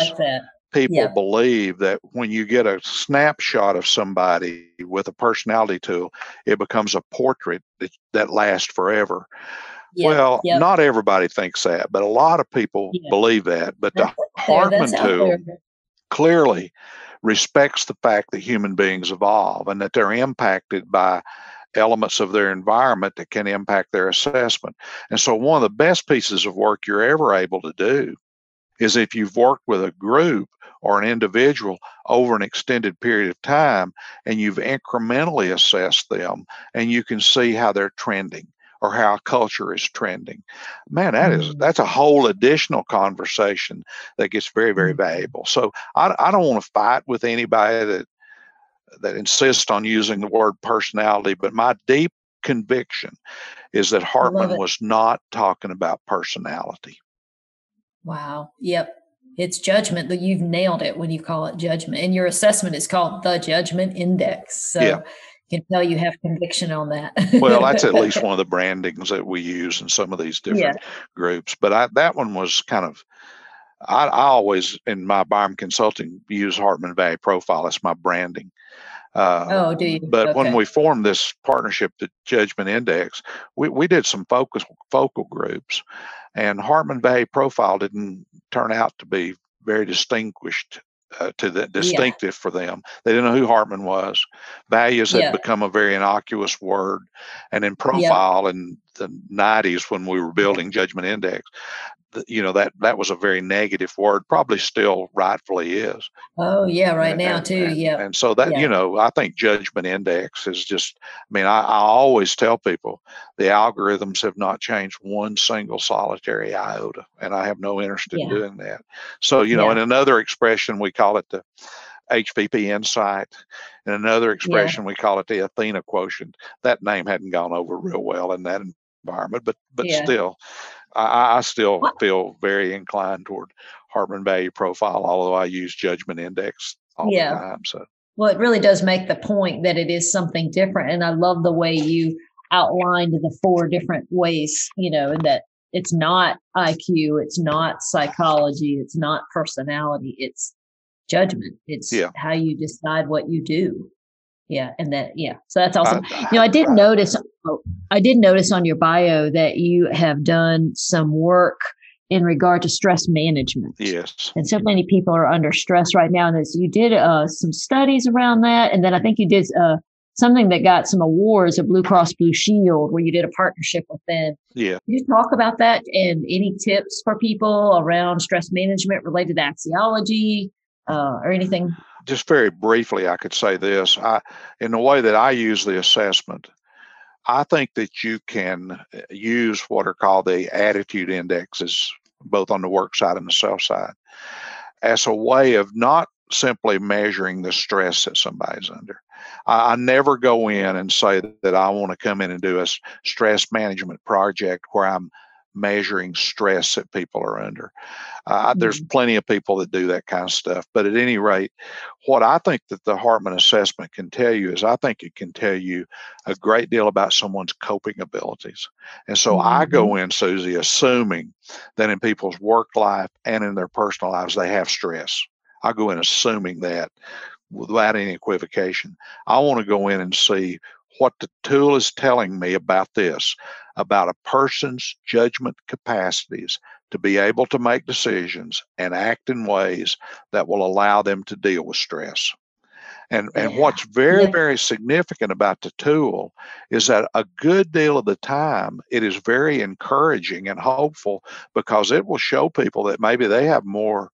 people believe that when you get a snapshot of somebody with a personality tool, it becomes a portrait that lasts forever. Well, not everybody thinks that, but a lot of people believe that. But the Hartman tool clearly respects the fact that human beings evolve and that they're impacted by elements of their environment that can impact their assessment. And so one of the best pieces of work you're ever able to do is if you've worked with a group or an individual over an extended period of time and you've incrementally assessed them and you can see how they're trending, or how culture is trending. Man, that's a whole additional conversation that gets very, very valuable. So I don't want to fight with anybody that insists on using the word personality, but my deep conviction is that Hartman was not talking about personality. Wow. Yep. It's judgment. That you've nailed it when you call it judgment, and your assessment is called the Judgment Index. So you can tell you have conviction on that. Well, that's at least one of the brandings that we use in some of these different groups. But that one was kind of, I always, in my Byrum Consulting, use Hartman Value Profile. It's my branding. Do you? But when we formed this partnership, the Judgment Index, we did some focal groups. And Hartman Value Profile didn't turn out to be very distinguished. For them. They didn't know who Hartman was. Values had become a very innocuous word. And in profile in the 90s, when we were building Judgment Index, that was a very negative word, probably still rightfully is. Oh, yeah, And so that, I think Judgment Index is just, I always tell people the algorithms have not changed one single solitary iota, and I have no interest in doing that. So, in another expression, we call it the HPP Insight. In another expression, we call it the Athena Quotient. That name hadn't gone over real well in that environment, but still, I still feel very inclined toward Hartman Value Profile, although I use Judgment Index all the time. So, well, it really does make the point that it is something different, and I love the way you outlined the four different ways. And that it's not IQ, it's not psychology, it's not personality, it's judgment. It's how you decide what you do. Yeah, and that so that's awesome. I did notice on your bio that you have done some work in regard to stress management. Yes. And so many people are under stress right now. And you did some studies around that. And then I think you did something that got some awards, a Blue Cross Blue Shield, where you did a partnership with them. Yeah. Can you talk about that and any tips for people around stress management related to axiology or anything? Just very briefly, I could say this. In the way that I use the assessment, I think that you can use what are called the attitude indexes, both on the work side and the self side, as a way of not simply measuring the stress that somebody's under. I never go in and say that I want to come in and do a stress management project where I'm measuring stress that people are under. There's plenty of people that do that kind of stuff. But at any rate, what I think that the Hartman assessment can tell you is I think it can tell you a great deal about someone's coping abilities. And so I go in, Suzie, assuming that in people's work life and in their personal lives, they have stress. I go in assuming that without any equivocation. I want to go in and see what the tool is telling me about this, about a person's judgment capacities to be able to make decisions and act in ways that will allow them to deal with stress. And what's very, very significant about the tool is that a good deal of the time, it is very encouraging and hopeful because it will show people that maybe they have more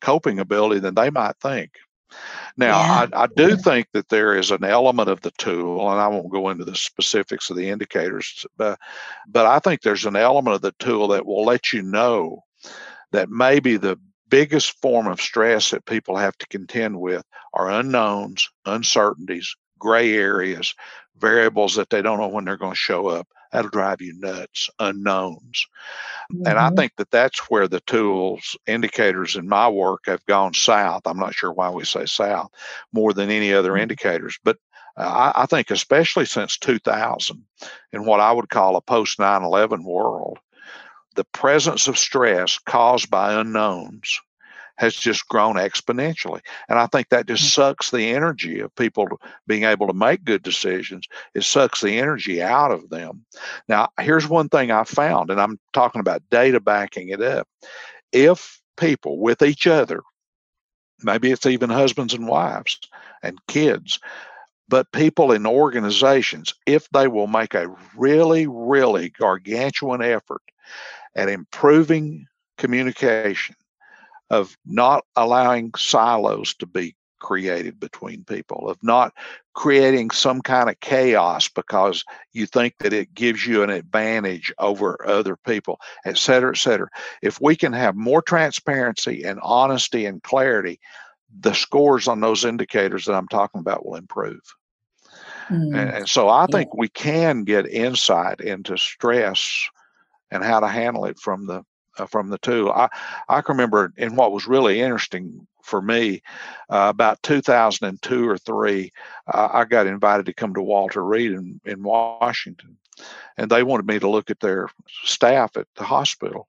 coping ability than they might think. Now, I do think that there is an element of the tool, and I won't go into the specifics of the indicators, but I think there's an element of the tool that will let you know that maybe the biggest form of stress that people have to contend with are unknowns, uncertainties, gray areas, variables that they don't know when they're going to show up. That'll drive you nuts, unknowns. And I think that that's where the tools, indicators in my work have gone south. I'm not sure why we say south more than any other indicators. But I think especially since 2000, in what I would call a post 9/11 world, the presence of stress caused by unknowns has just grown exponentially. And I think that just sucks the energy of people being able to make good decisions. It sucks the energy out of them. Now, here's one thing I found, and I'm talking about data backing it up. If people with each other, maybe it's even husbands and wives and kids, but people in organizations, if they will make a really, really gargantuan effort at improving communication, of not allowing silos to be created between people, of not creating some kind of chaos because you think that it gives you an advantage over other people, et cetera, et cetera. If we can have more transparency and honesty and clarity, the scores on those indicators that I'm talking about will improve. And so I think we can get insight into stress and how to handle it from the tool. I can remember, and what was really interesting for me, about 2002 or three, I got invited to come to Walter Reed in Washington, and they wanted me to look at their staff at the hospital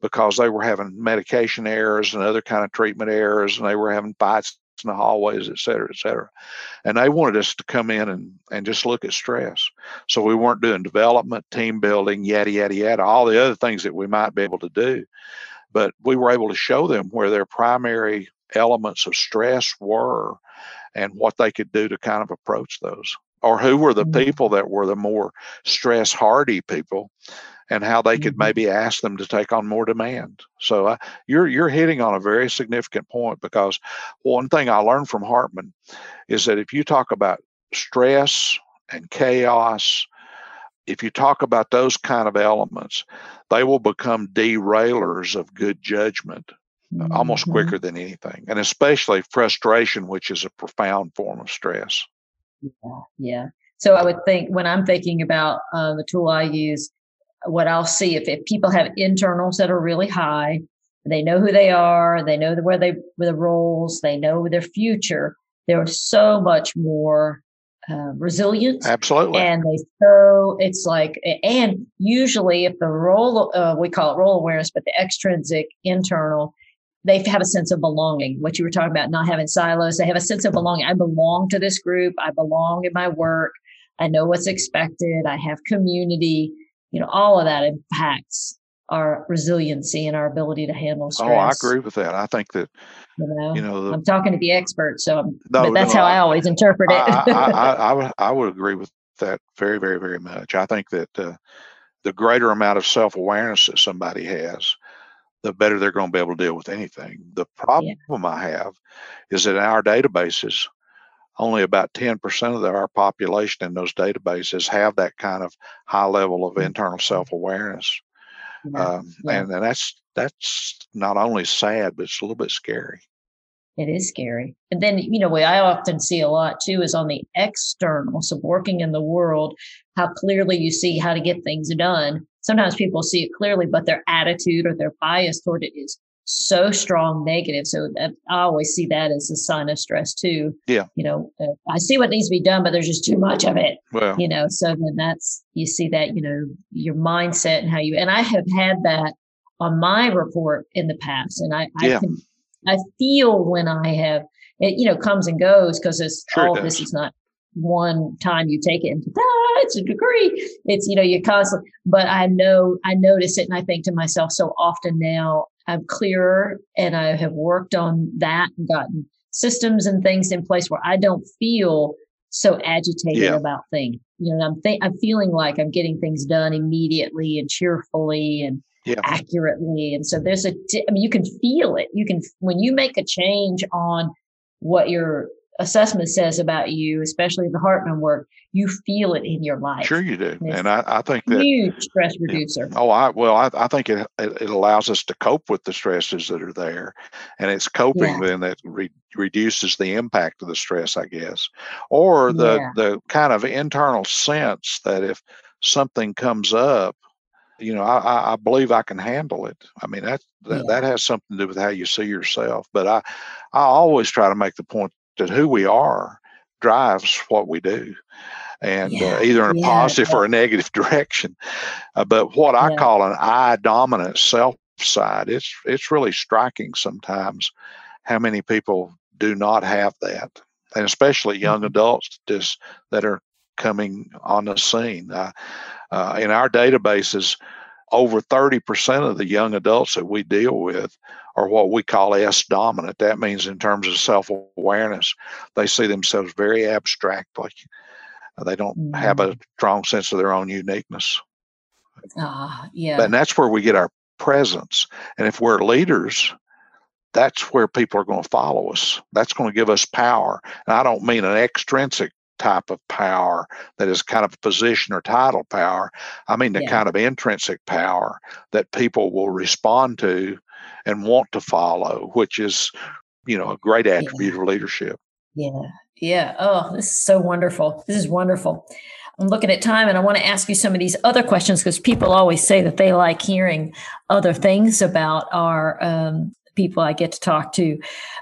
because they were having medication errors and other kind of treatment errors, and they were having fights in the hallways, et cetera, et cetera. And they wanted us to come in and just look at stress. So we weren't doing development, team building, yada, yada, yada, all the other things that we might be able to do. But we were able to show them where their primary elements of stress were and what they could do to kind of approach those, or who were the people that were the more stress hardy people and how they could maybe ask them to take on more demand. So you're hitting on a very significant point, because one thing I learned from Hartman is that if you talk about stress and chaos, if you talk about those kind of elements, they will become derailers of good judgment almost quicker than anything, and especially frustration, which is a profound form of stress. Yeah. So I would think when I'm thinking about the tool I use, what I'll see if people have internals that are really high, they know who they are, they know where the roles, they know their future. They're so much more resilient. Absolutely. And it's like, and usually if the role, we call it role awareness, but the extrinsic internal, they have a sense of belonging. What you were talking about, not having silos, they have a sense of belonging. I belong to this group. I belong in my work. I know what's expected. I have community. You know, all of that impacts our resiliency and our ability to handle stress. Oh, I agree with that. I think that, I'm talking to the experts, but that's how I always interpret it. I would agree with that very, very, very much. I think that the greater amount of self-awareness that somebody has, the better they're going to be able to deal with anything. The problem I have is that in our databases, only about 10% of our population in those databases have that kind of high level of internal self-awareness. And that's not only sad, but it's a little bit scary. It is scary. And then, what I often see a lot too is on the external, so working in the world, how clearly you see how to get things done. Sometimes people see it clearly, but their attitude or their bias toward it is so strong negative. So I always see that as a sign of stress too. Yeah. I see what needs to be done, but there's just too much of it, so then you see that, your mindset and how and I have had that on my report in the past. And I feel when I have, it, comes and goes because this is not one time you take it and it's a degree. It's, you're constantly, but I notice it and I think to myself so often now, I'm clearer and I have worked on that and gotten systems and things in place where I don't feel so agitated about things. I'm feeling like I'm getting things done immediately and cheerfully and accurately. And so there's you can feel it. You can, when you make a change on what your assessment says about you, especially the Hartman work, you feel it in your life. Sure you do. And I think that huge stress reducer. I think it allows us to cope with the stresses that are there, and it's coping then that reduces the impact of the stress, I guess, or the kind of internal sense that if something comes up, I believe I can handle it. I mean, that has something to do with how you see yourself, but I always try to make the point that who we are drives what we do, and either in a positive or a negative direction. But what I call an I dominant self side, it's really striking sometimes how many people do not have that, and especially young adults that are coming on the scene. In our databases, over 30% of the young adults that we deal with are what we call S-dominant. That means in terms of self-awareness, they see themselves very abstractly. They don't have a strong sense of their own uniqueness. And that's where we get our presence. And if we're leaders, that's where people are going to follow us. That's going to give us power. And I don't mean an extrinsic type of power that is kind of position or title power. I mean, the kind of intrinsic power that people will respond to and want to follow, which is, a great attribute of leadership. Yeah. Yeah. Oh, this is so wonderful. This is wonderful. I'm looking at time and I want to ask you some of these other questions because people always say that they like hearing other things about our, people I get to talk to.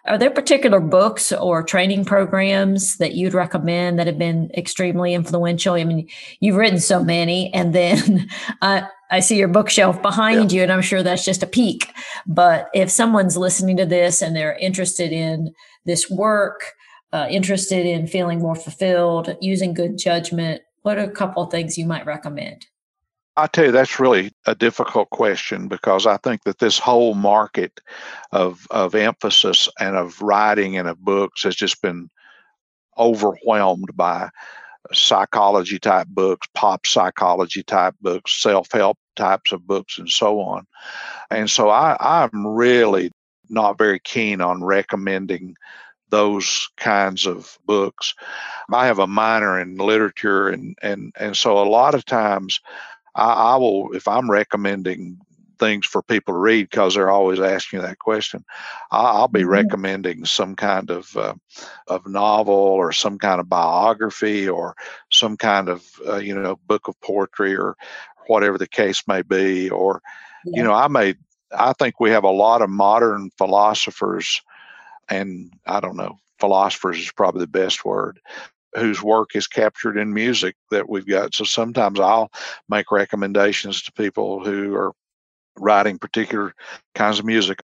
Are there particular books or training programs that you'd recommend that have been extremely influential? I mean, you've written so many, and then I see your bookshelf behind you, and I'm sure that's just a peek. But if someone's listening to this and they're interested in this work, interested in feeling more fulfilled, using good judgment, what are a couple of things you might recommend? I tell you, that's really a difficult question because I think that this whole market of emphasis and of writing and of books has just been overwhelmed by psychology type books, pop psychology type books, self-help types of books, and so on. And so I'm really not very keen on recommending those kinds of books. I have a minor in literature, and so a lot of times I will, if I'm recommending things for people to read, because they're always asking that question, I'll be recommending some kind of novel or some kind of biography or some kind of book of poetry or whatever the case may be. Or I think we have a lot of modern philosophers, and I don't know, philosophers is probably the best word, whose work is captured in music that we've got. So sometimes I'll make recommendations to people who are writing particular kinds of music.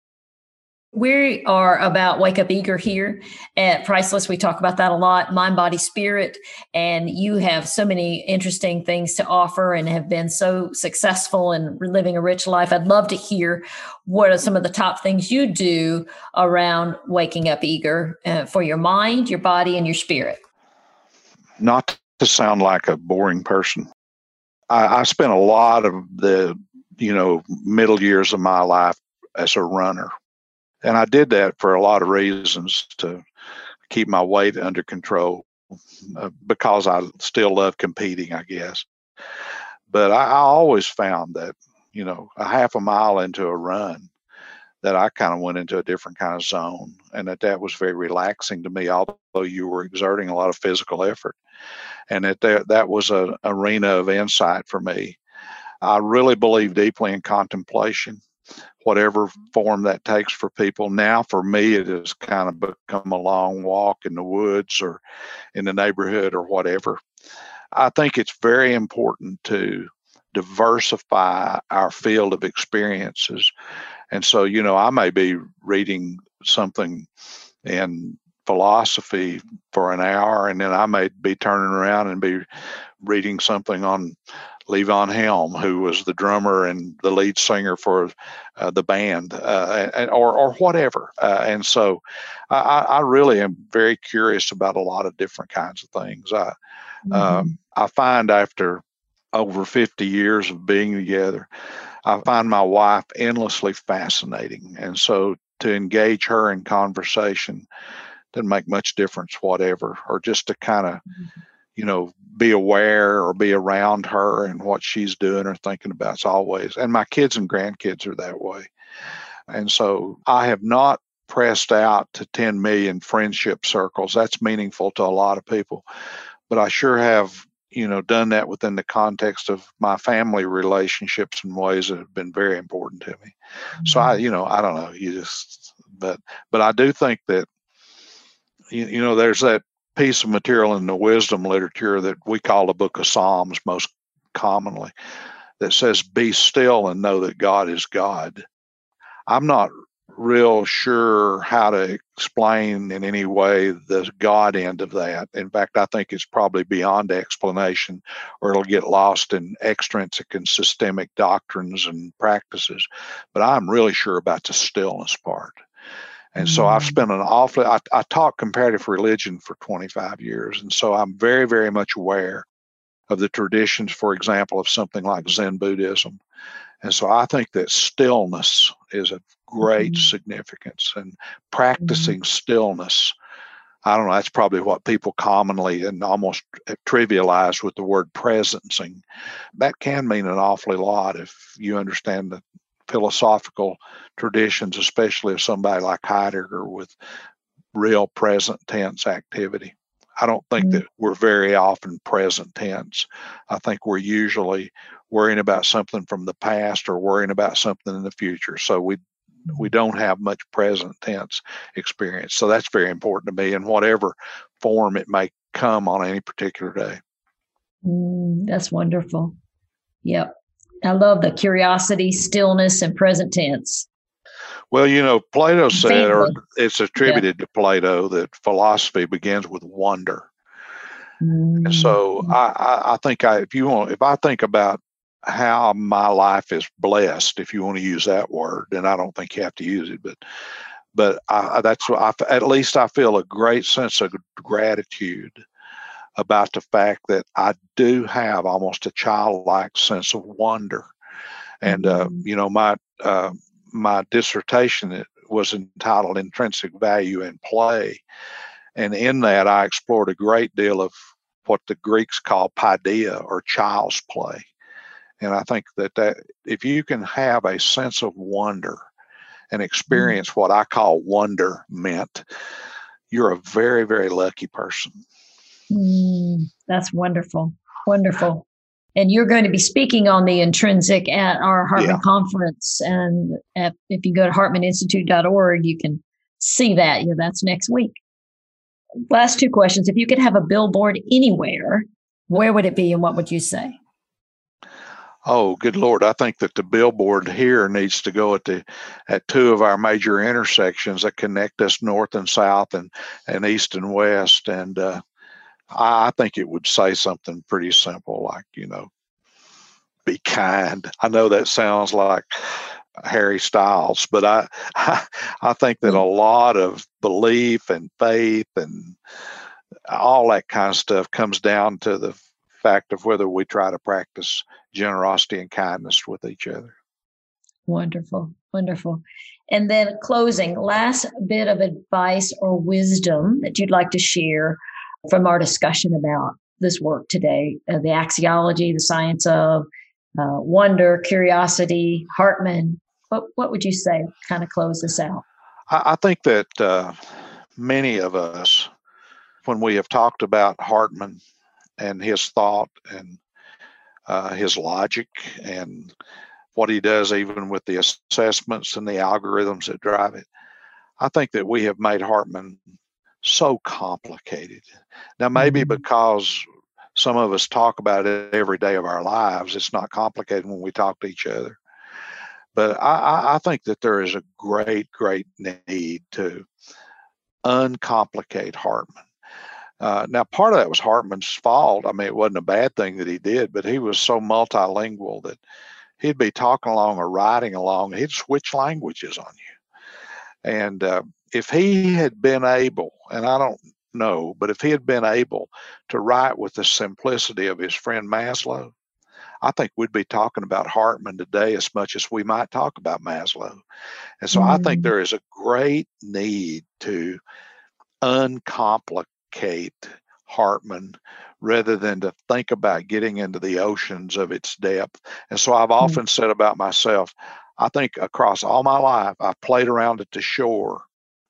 We are about Wake Up Eager here at Priceless. We talk about that a lot, mind, body, spirit, and you have so many interesting things to offer and have been so successful in living a rich life. I'd love to hear what are some of the top things you do around waking up eager for your mind, your body, and your spirit. Not to sound like a boring person, I spent a lot of the middle years of my life as a runner. And I did that for a lot of reasons, to keep my weight under control, because I still love competing, I guess. But I always found that, a half a mile into a run, that I kind of went into a different kind of zone, and that was very relaxing to me, although you were exerting a lot of physical effort. And that was an arena of insight for me. I really believe deeply in contemplation, whatever form that takes for people. Now, for me, it has kind of become a long walk in the woods or in the neighborhood or whatever. I think it's very important to diversify our field of experiences. And so, I may be reading something in philosophy for an hour, and then I may be turning around and be reading something on Levon Helm, who was the drummer and the lead singer for the band, or whatever. And so I really am very curious about a lot of different kinds of things. I find after over 50 years of being together, I find my wife endlessly fascinating. And so to engage her in conversation doesn't make much difference, whatever, or just to kind of, be aware or be around her and what she's doing or thinking about. It's always, and my kids and grandkids are that way. And so I have not pressed out to 10 million friendship circles. That's meaningful to a lot of people, but I sure have, done that within the context of my family relationships in ways that have been very important to me. So I don't know, but I do think that, there's that piece of material in the wisdom literature that we call the Book of Psalms most commonly, that says, "Be still and know that God is God." I'm not real sure how to explain in any way the God end of that. In fact, I think it's probably beyond explanation, or it'll get lost in extrinsic and systemic doctrines and practices. But I'm really sure about the stillness part. And so I've spent I taught comparative religion for 25 years. And so I'm very, very much aware of the traditions, for example, of something like Zen Buddhism. And so I think that stillness is of great significance, and practicing stillness. I don't know, that's probably what people commonly and almost trivialize with the word presencing. That can mean an awfully lot if you understand the philosophical traditions, especially of somebody like Heidegger, with real present tense activity. I don't think that we're very often present tense. I think we're usually worrying about something from the past or worrying about something in the future. So we don't have much present tense experience. So that's very important to me in whatever form it may come on any particular day. That's wonderful. Yep. I love the curiosity, stillness, and present tense. Well, Plato said, or it's attributed to Plato, that philosophy begins with wonder. And so I think if I think about how my life is blessed, if you want to use that word, and I don't think you have to use it, but that's what at least I feel a great sense of gratitude about the fact that I do have almost a childlike sense of wonder. And, my dissertation was entitled Intrinsic Value in Play. And in that, I explored a great deal of what the Greeks call paideia, or child's play. And I think that if you can have a sense of wonder and experience what I call wonderment, you're a very, very lucky person. That's wonderful. Wonderful. And you're going to be speaking on the Intrinsic at our Hartman conference. And if you go to hartmaninstitute.org, you can see that. That's next week. Last two questions. If you could have a billboard anywhere, where would it be and what would you say? Oh, good Lord, I think that the billboard here needs to go at two of our major intersections that connect us north and south and east and west. And I think it would say something pretty simple like, you know, be kind. I know that sounds like Harry Styles, but I think that a lot of belief and faith and all that kind of stuff comes down to the fact of whether we try to practice generosity and kindness with each other. Wonderful, wonderful. And then closing, last bit of advice or wisdom that you'd like to share from our discussion about this work today, the axiology, the science of wonder, curiosity, Hartman. What would you say to kind of close this out? I think that many of us, when we have talked about Hartman and his thought and his logic and what he does even with the assessments and the algorithms that drive it, I think that we have made Hartman so complicated. Now, maybe because some of us talk about it every day of our lives, it's not complicated when we talk to each other. But I think that there is a great, great need to uncomplicate Hartman. Now, part of that was Hartman's fault. I mean, it wasn't a bad thing that he did, but he was so multilingual that he'd be talking along or writing along. He'd switch languages on you. And if he had been able, and I don't know, but if he had been able to write with the simplicity of his friend Maslow, I think we'd be talking about Hartman today as much as we might talk about Maslow. And so I think there is a great need to uncomplicate Hartman rather than to think about getting into the oceans of its depth. And so I've often said about myself, I think across all my life, I've played around at the shore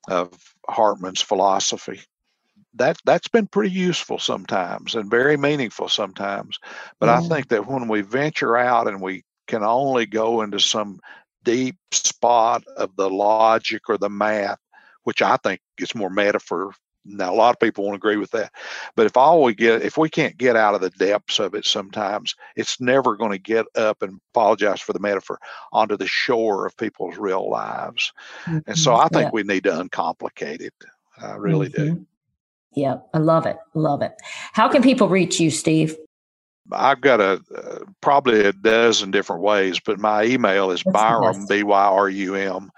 of Hartman's philosophy. That's been pretty useful sometimes and very meaningful sometimes. But I think that when we venture out and we can only go into some deep spot of the logic or the math, which I think is more metaphor. Now, a lot of people won't agree with that, but if we can't get out of the depths of it sometimes, it's never going to get up, and apologize for the metaphor, onto the shore of people's real lives. And so I think we need to uncomplicate it. I really do. Yeah, I love it. Love it. How can people reach you, Steve? I've got probably a dozen different ways, but my email is Byrum, B-Y-R-U-M.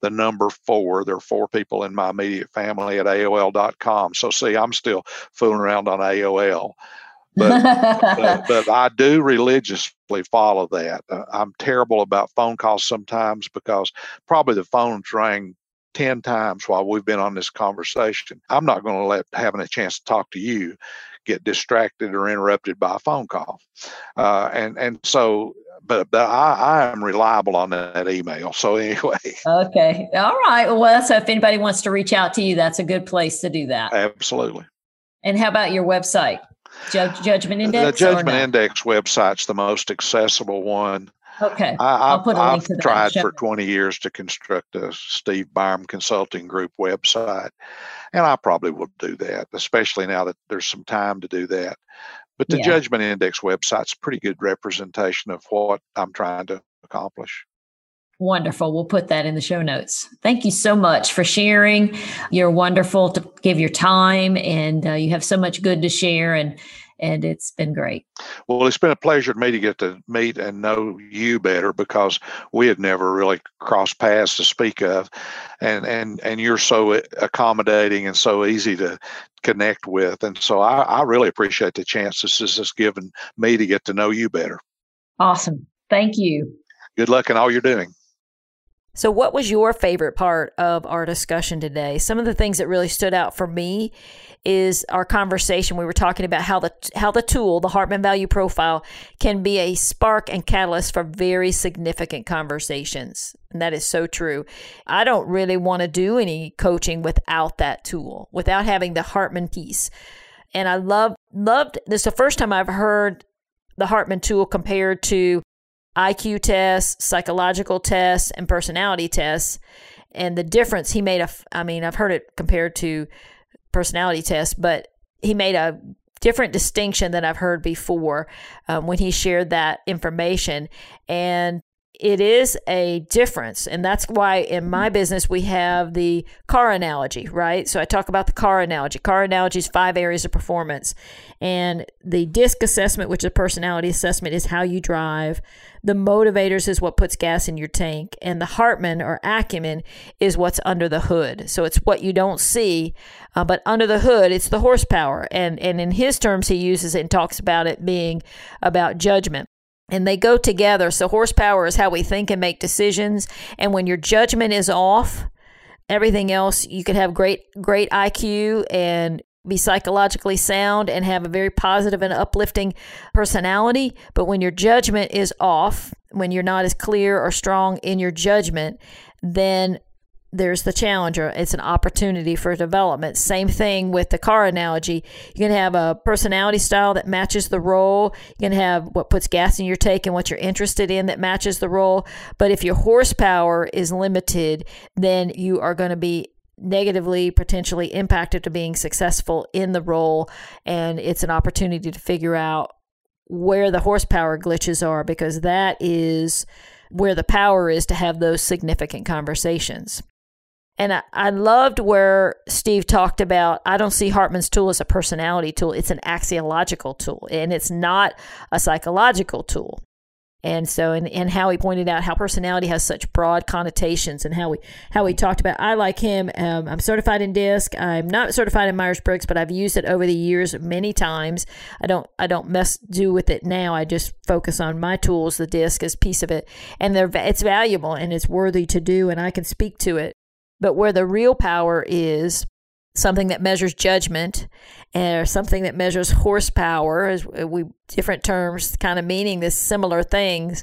The number 4, there are 4 people in my immediate family at AOL.com. So see, I'm still fooling around on AOL, but I do religiously follow that. I'm terrible about phone calls sometimes because probably the phone's rang 10 times while we've been on this conversation. I'm not going to let having a chance to talk to you get distracted or interrupted by a phone call. But I am reliable on that email. So anyway. Okay. All right. Well, so if anybody wants to reach out to you, that's a good place to do that. Absolutely. And how about your website? Judgment Index? The Judgment Index website's the most accessible one. Okay. I've tried for 20 years to construct a Steve Byrum Consulting Group website, and I probably will do that, especially now that there's some time to do that. But the Judgment Index website's a pretty good representation of what I'm trying to accomplish. Wonderful. We'll put that in the show notes. Thank you so much for sharing. You're wonderful to give your time, and you have so much good to share, and it's been great. Well, it's been a pleasure to me to get to meet and know you better because we had never really crossed paths to speak of, and you're so accommodating and so easy to connect with. And so I really appreciate the chance this has given me to get to know you better. Awesome. Thank you. Good luck in all you're doing. So what was your favorite part of our discussion today? Some of the things that really stood out for me is our conversation. We were talking about how the tool, the Hartman Value Profile, can be a spark and catalyst for very significant conversations. And that is so true. I don't really want to do any coaching without that tool, without having the Hartman piece. And I loved this. The first time I've heard the Hartman tool compared to IQ tests, psychological tests, and personality tests. And the difference he made, I've heard it compared to personality tests, but he made a different distinction than I've heard before when he shared that information. And it is a difference. And that's why in my business, we have the car analogy, right? So I talk about the car analogy. Car analogy is 5 areas of performance. And the DISC assessment, which is a personality assessment, is how you drive. The motivators is what puts gas in your tank. And the Hartman or acumen is what's under the hood. So it's what you don't see, but under the hood, it's the horsepower. And in his terms, he uses it and talks about it being about judgment. And they go together. So horsepower is how we think and make decisions. And when your judgment is off, everything else, you could have great IQ and be psychologically sound and have a very positive and uplifting personality. But when your judgment is off, when you're not as clear or strong in your judgment, then there's the challenger. It's an opportunity for development. Same thing with the car analogy. You can have a personality style that matches the role. You can have what puts gas in your tank and what you're interested in that matches the role. But if your horsepower is limited, then you are going to be negatively potentially impacted to being successful in the role. And it's an opportunity to figure out where the horsepower glitches are, because that is where the power is to have those significant conversations. And I loved where Steve talked about, I don't see Hartman's tool as a personality tool. It's an axiological tool, and it's not a psychological tool. And so, and how he pointed out how personality has such broad connotations, and how we talked about, I like him. I'm certified in DISC. I'm not certified in Myers-Briggs, but I've used it over the years many times. I don't do with it now. I just focus on my tools. The DISC is piece of it, and it's valuable and it's worthy to do, and I can speak to it. But where the real power is, something that measures judgment or something that measures horsepower, as we different terms kind of meaning this similar things,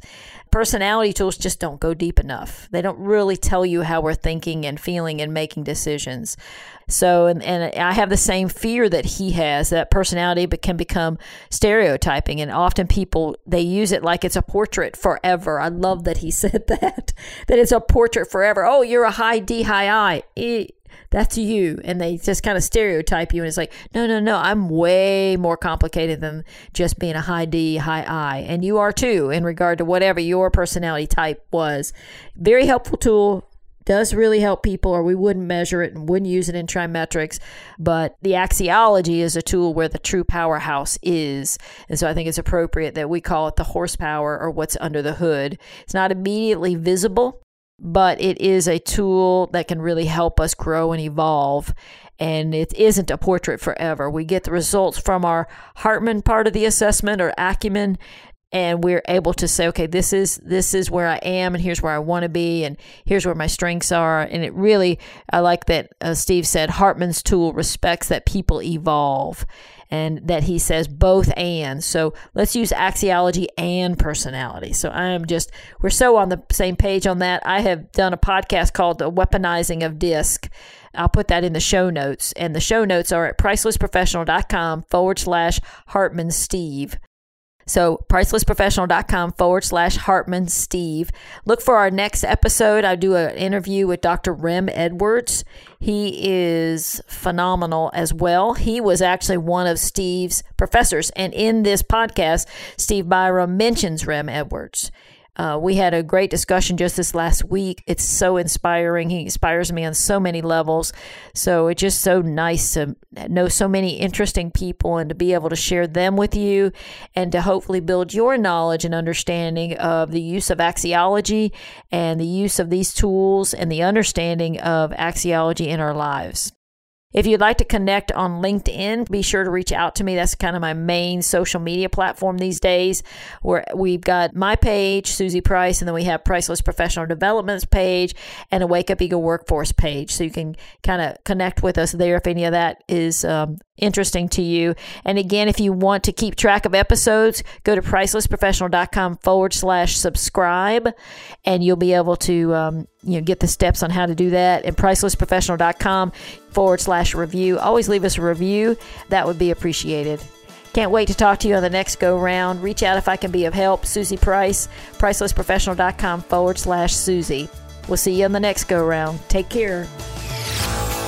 personality tools just don't go deep enough. They don't really tell you how we're thinking and feeling and making decisions. So, and I have the same fear that he has, that personality can become stereotyping, and often people, they use it like it's a portrait forever. I love that he said that it's a portrait forever. Oh, you're a high D, high I. That's you. And they just kind of stereotype you. And it's like, no, I'm way more complicated than just being a high D, high I. And you are too, in regard to whatever your personality type was. Very helpful tool. Does really help people, or we wouldn't measure it and wouldn't use it in Trimetrics. But the axiology is a tool where the true powerhouse is. And so I think it's appropriate that we call it the horsepower, or what's under the hood. It's not immediately visible, but it is a tool that can really help us grow and evolve. And it isn't a portrait forever. We get the results from our Hartman part of the assessment, or acumen, and we're able to say, okay, this is where I am, and here's where I want to be, and here's where my strengths are. And it really, I like that Steve said, Hartman's tool respects that people evolve, and that he says both and. So let's use axiology and personality. So we're so on the same page on that. I have done a podcast called The Weaponizing of DISC. I'll put that in the show notes. And the show notes are at pricelessprofessional.com/HartmanSteve. So pricelessprofessional.com/HartmanSteve. Look for our next episode. I do an interview with Dr. Rem Edwards. He is phenomenal as well. He was actually one of Steve's professors. And in this podcast, Steve Byrum mentions Rem Edwards. We had a great discussion just this last week. It's so inspiring. He inspires me on so many levels. So it's just so nice to know so many interesting people and to be able to share them with you, and to hopefully build your knowledge and understanding of the use of axiology and the use of these tools and the understanding of axiology in our lives. If you'd like to connect on LinkedIn, be sure to reach out to me. That's kind of my main social media platform these days, where we've got my page, Suzie Price, and then we have Priceless Professional Development's page and a Wake Up Eager Workforce page. So you can kind of connect with us there if any of that is interesting to you. And again, if you want to keep track of episodes, go to pricelessprofessional.com/subscribe, and you'll be able to get the steps on how to do that. And pricelessprofessional.com/review. Always leave us a review. That would be appreciated. Can't wait to talk to you on the next go round. Reach out if I can be of help. Suzie Price, pricelessprofessional.com/Suzie. We'll see you on the next go round. Take care.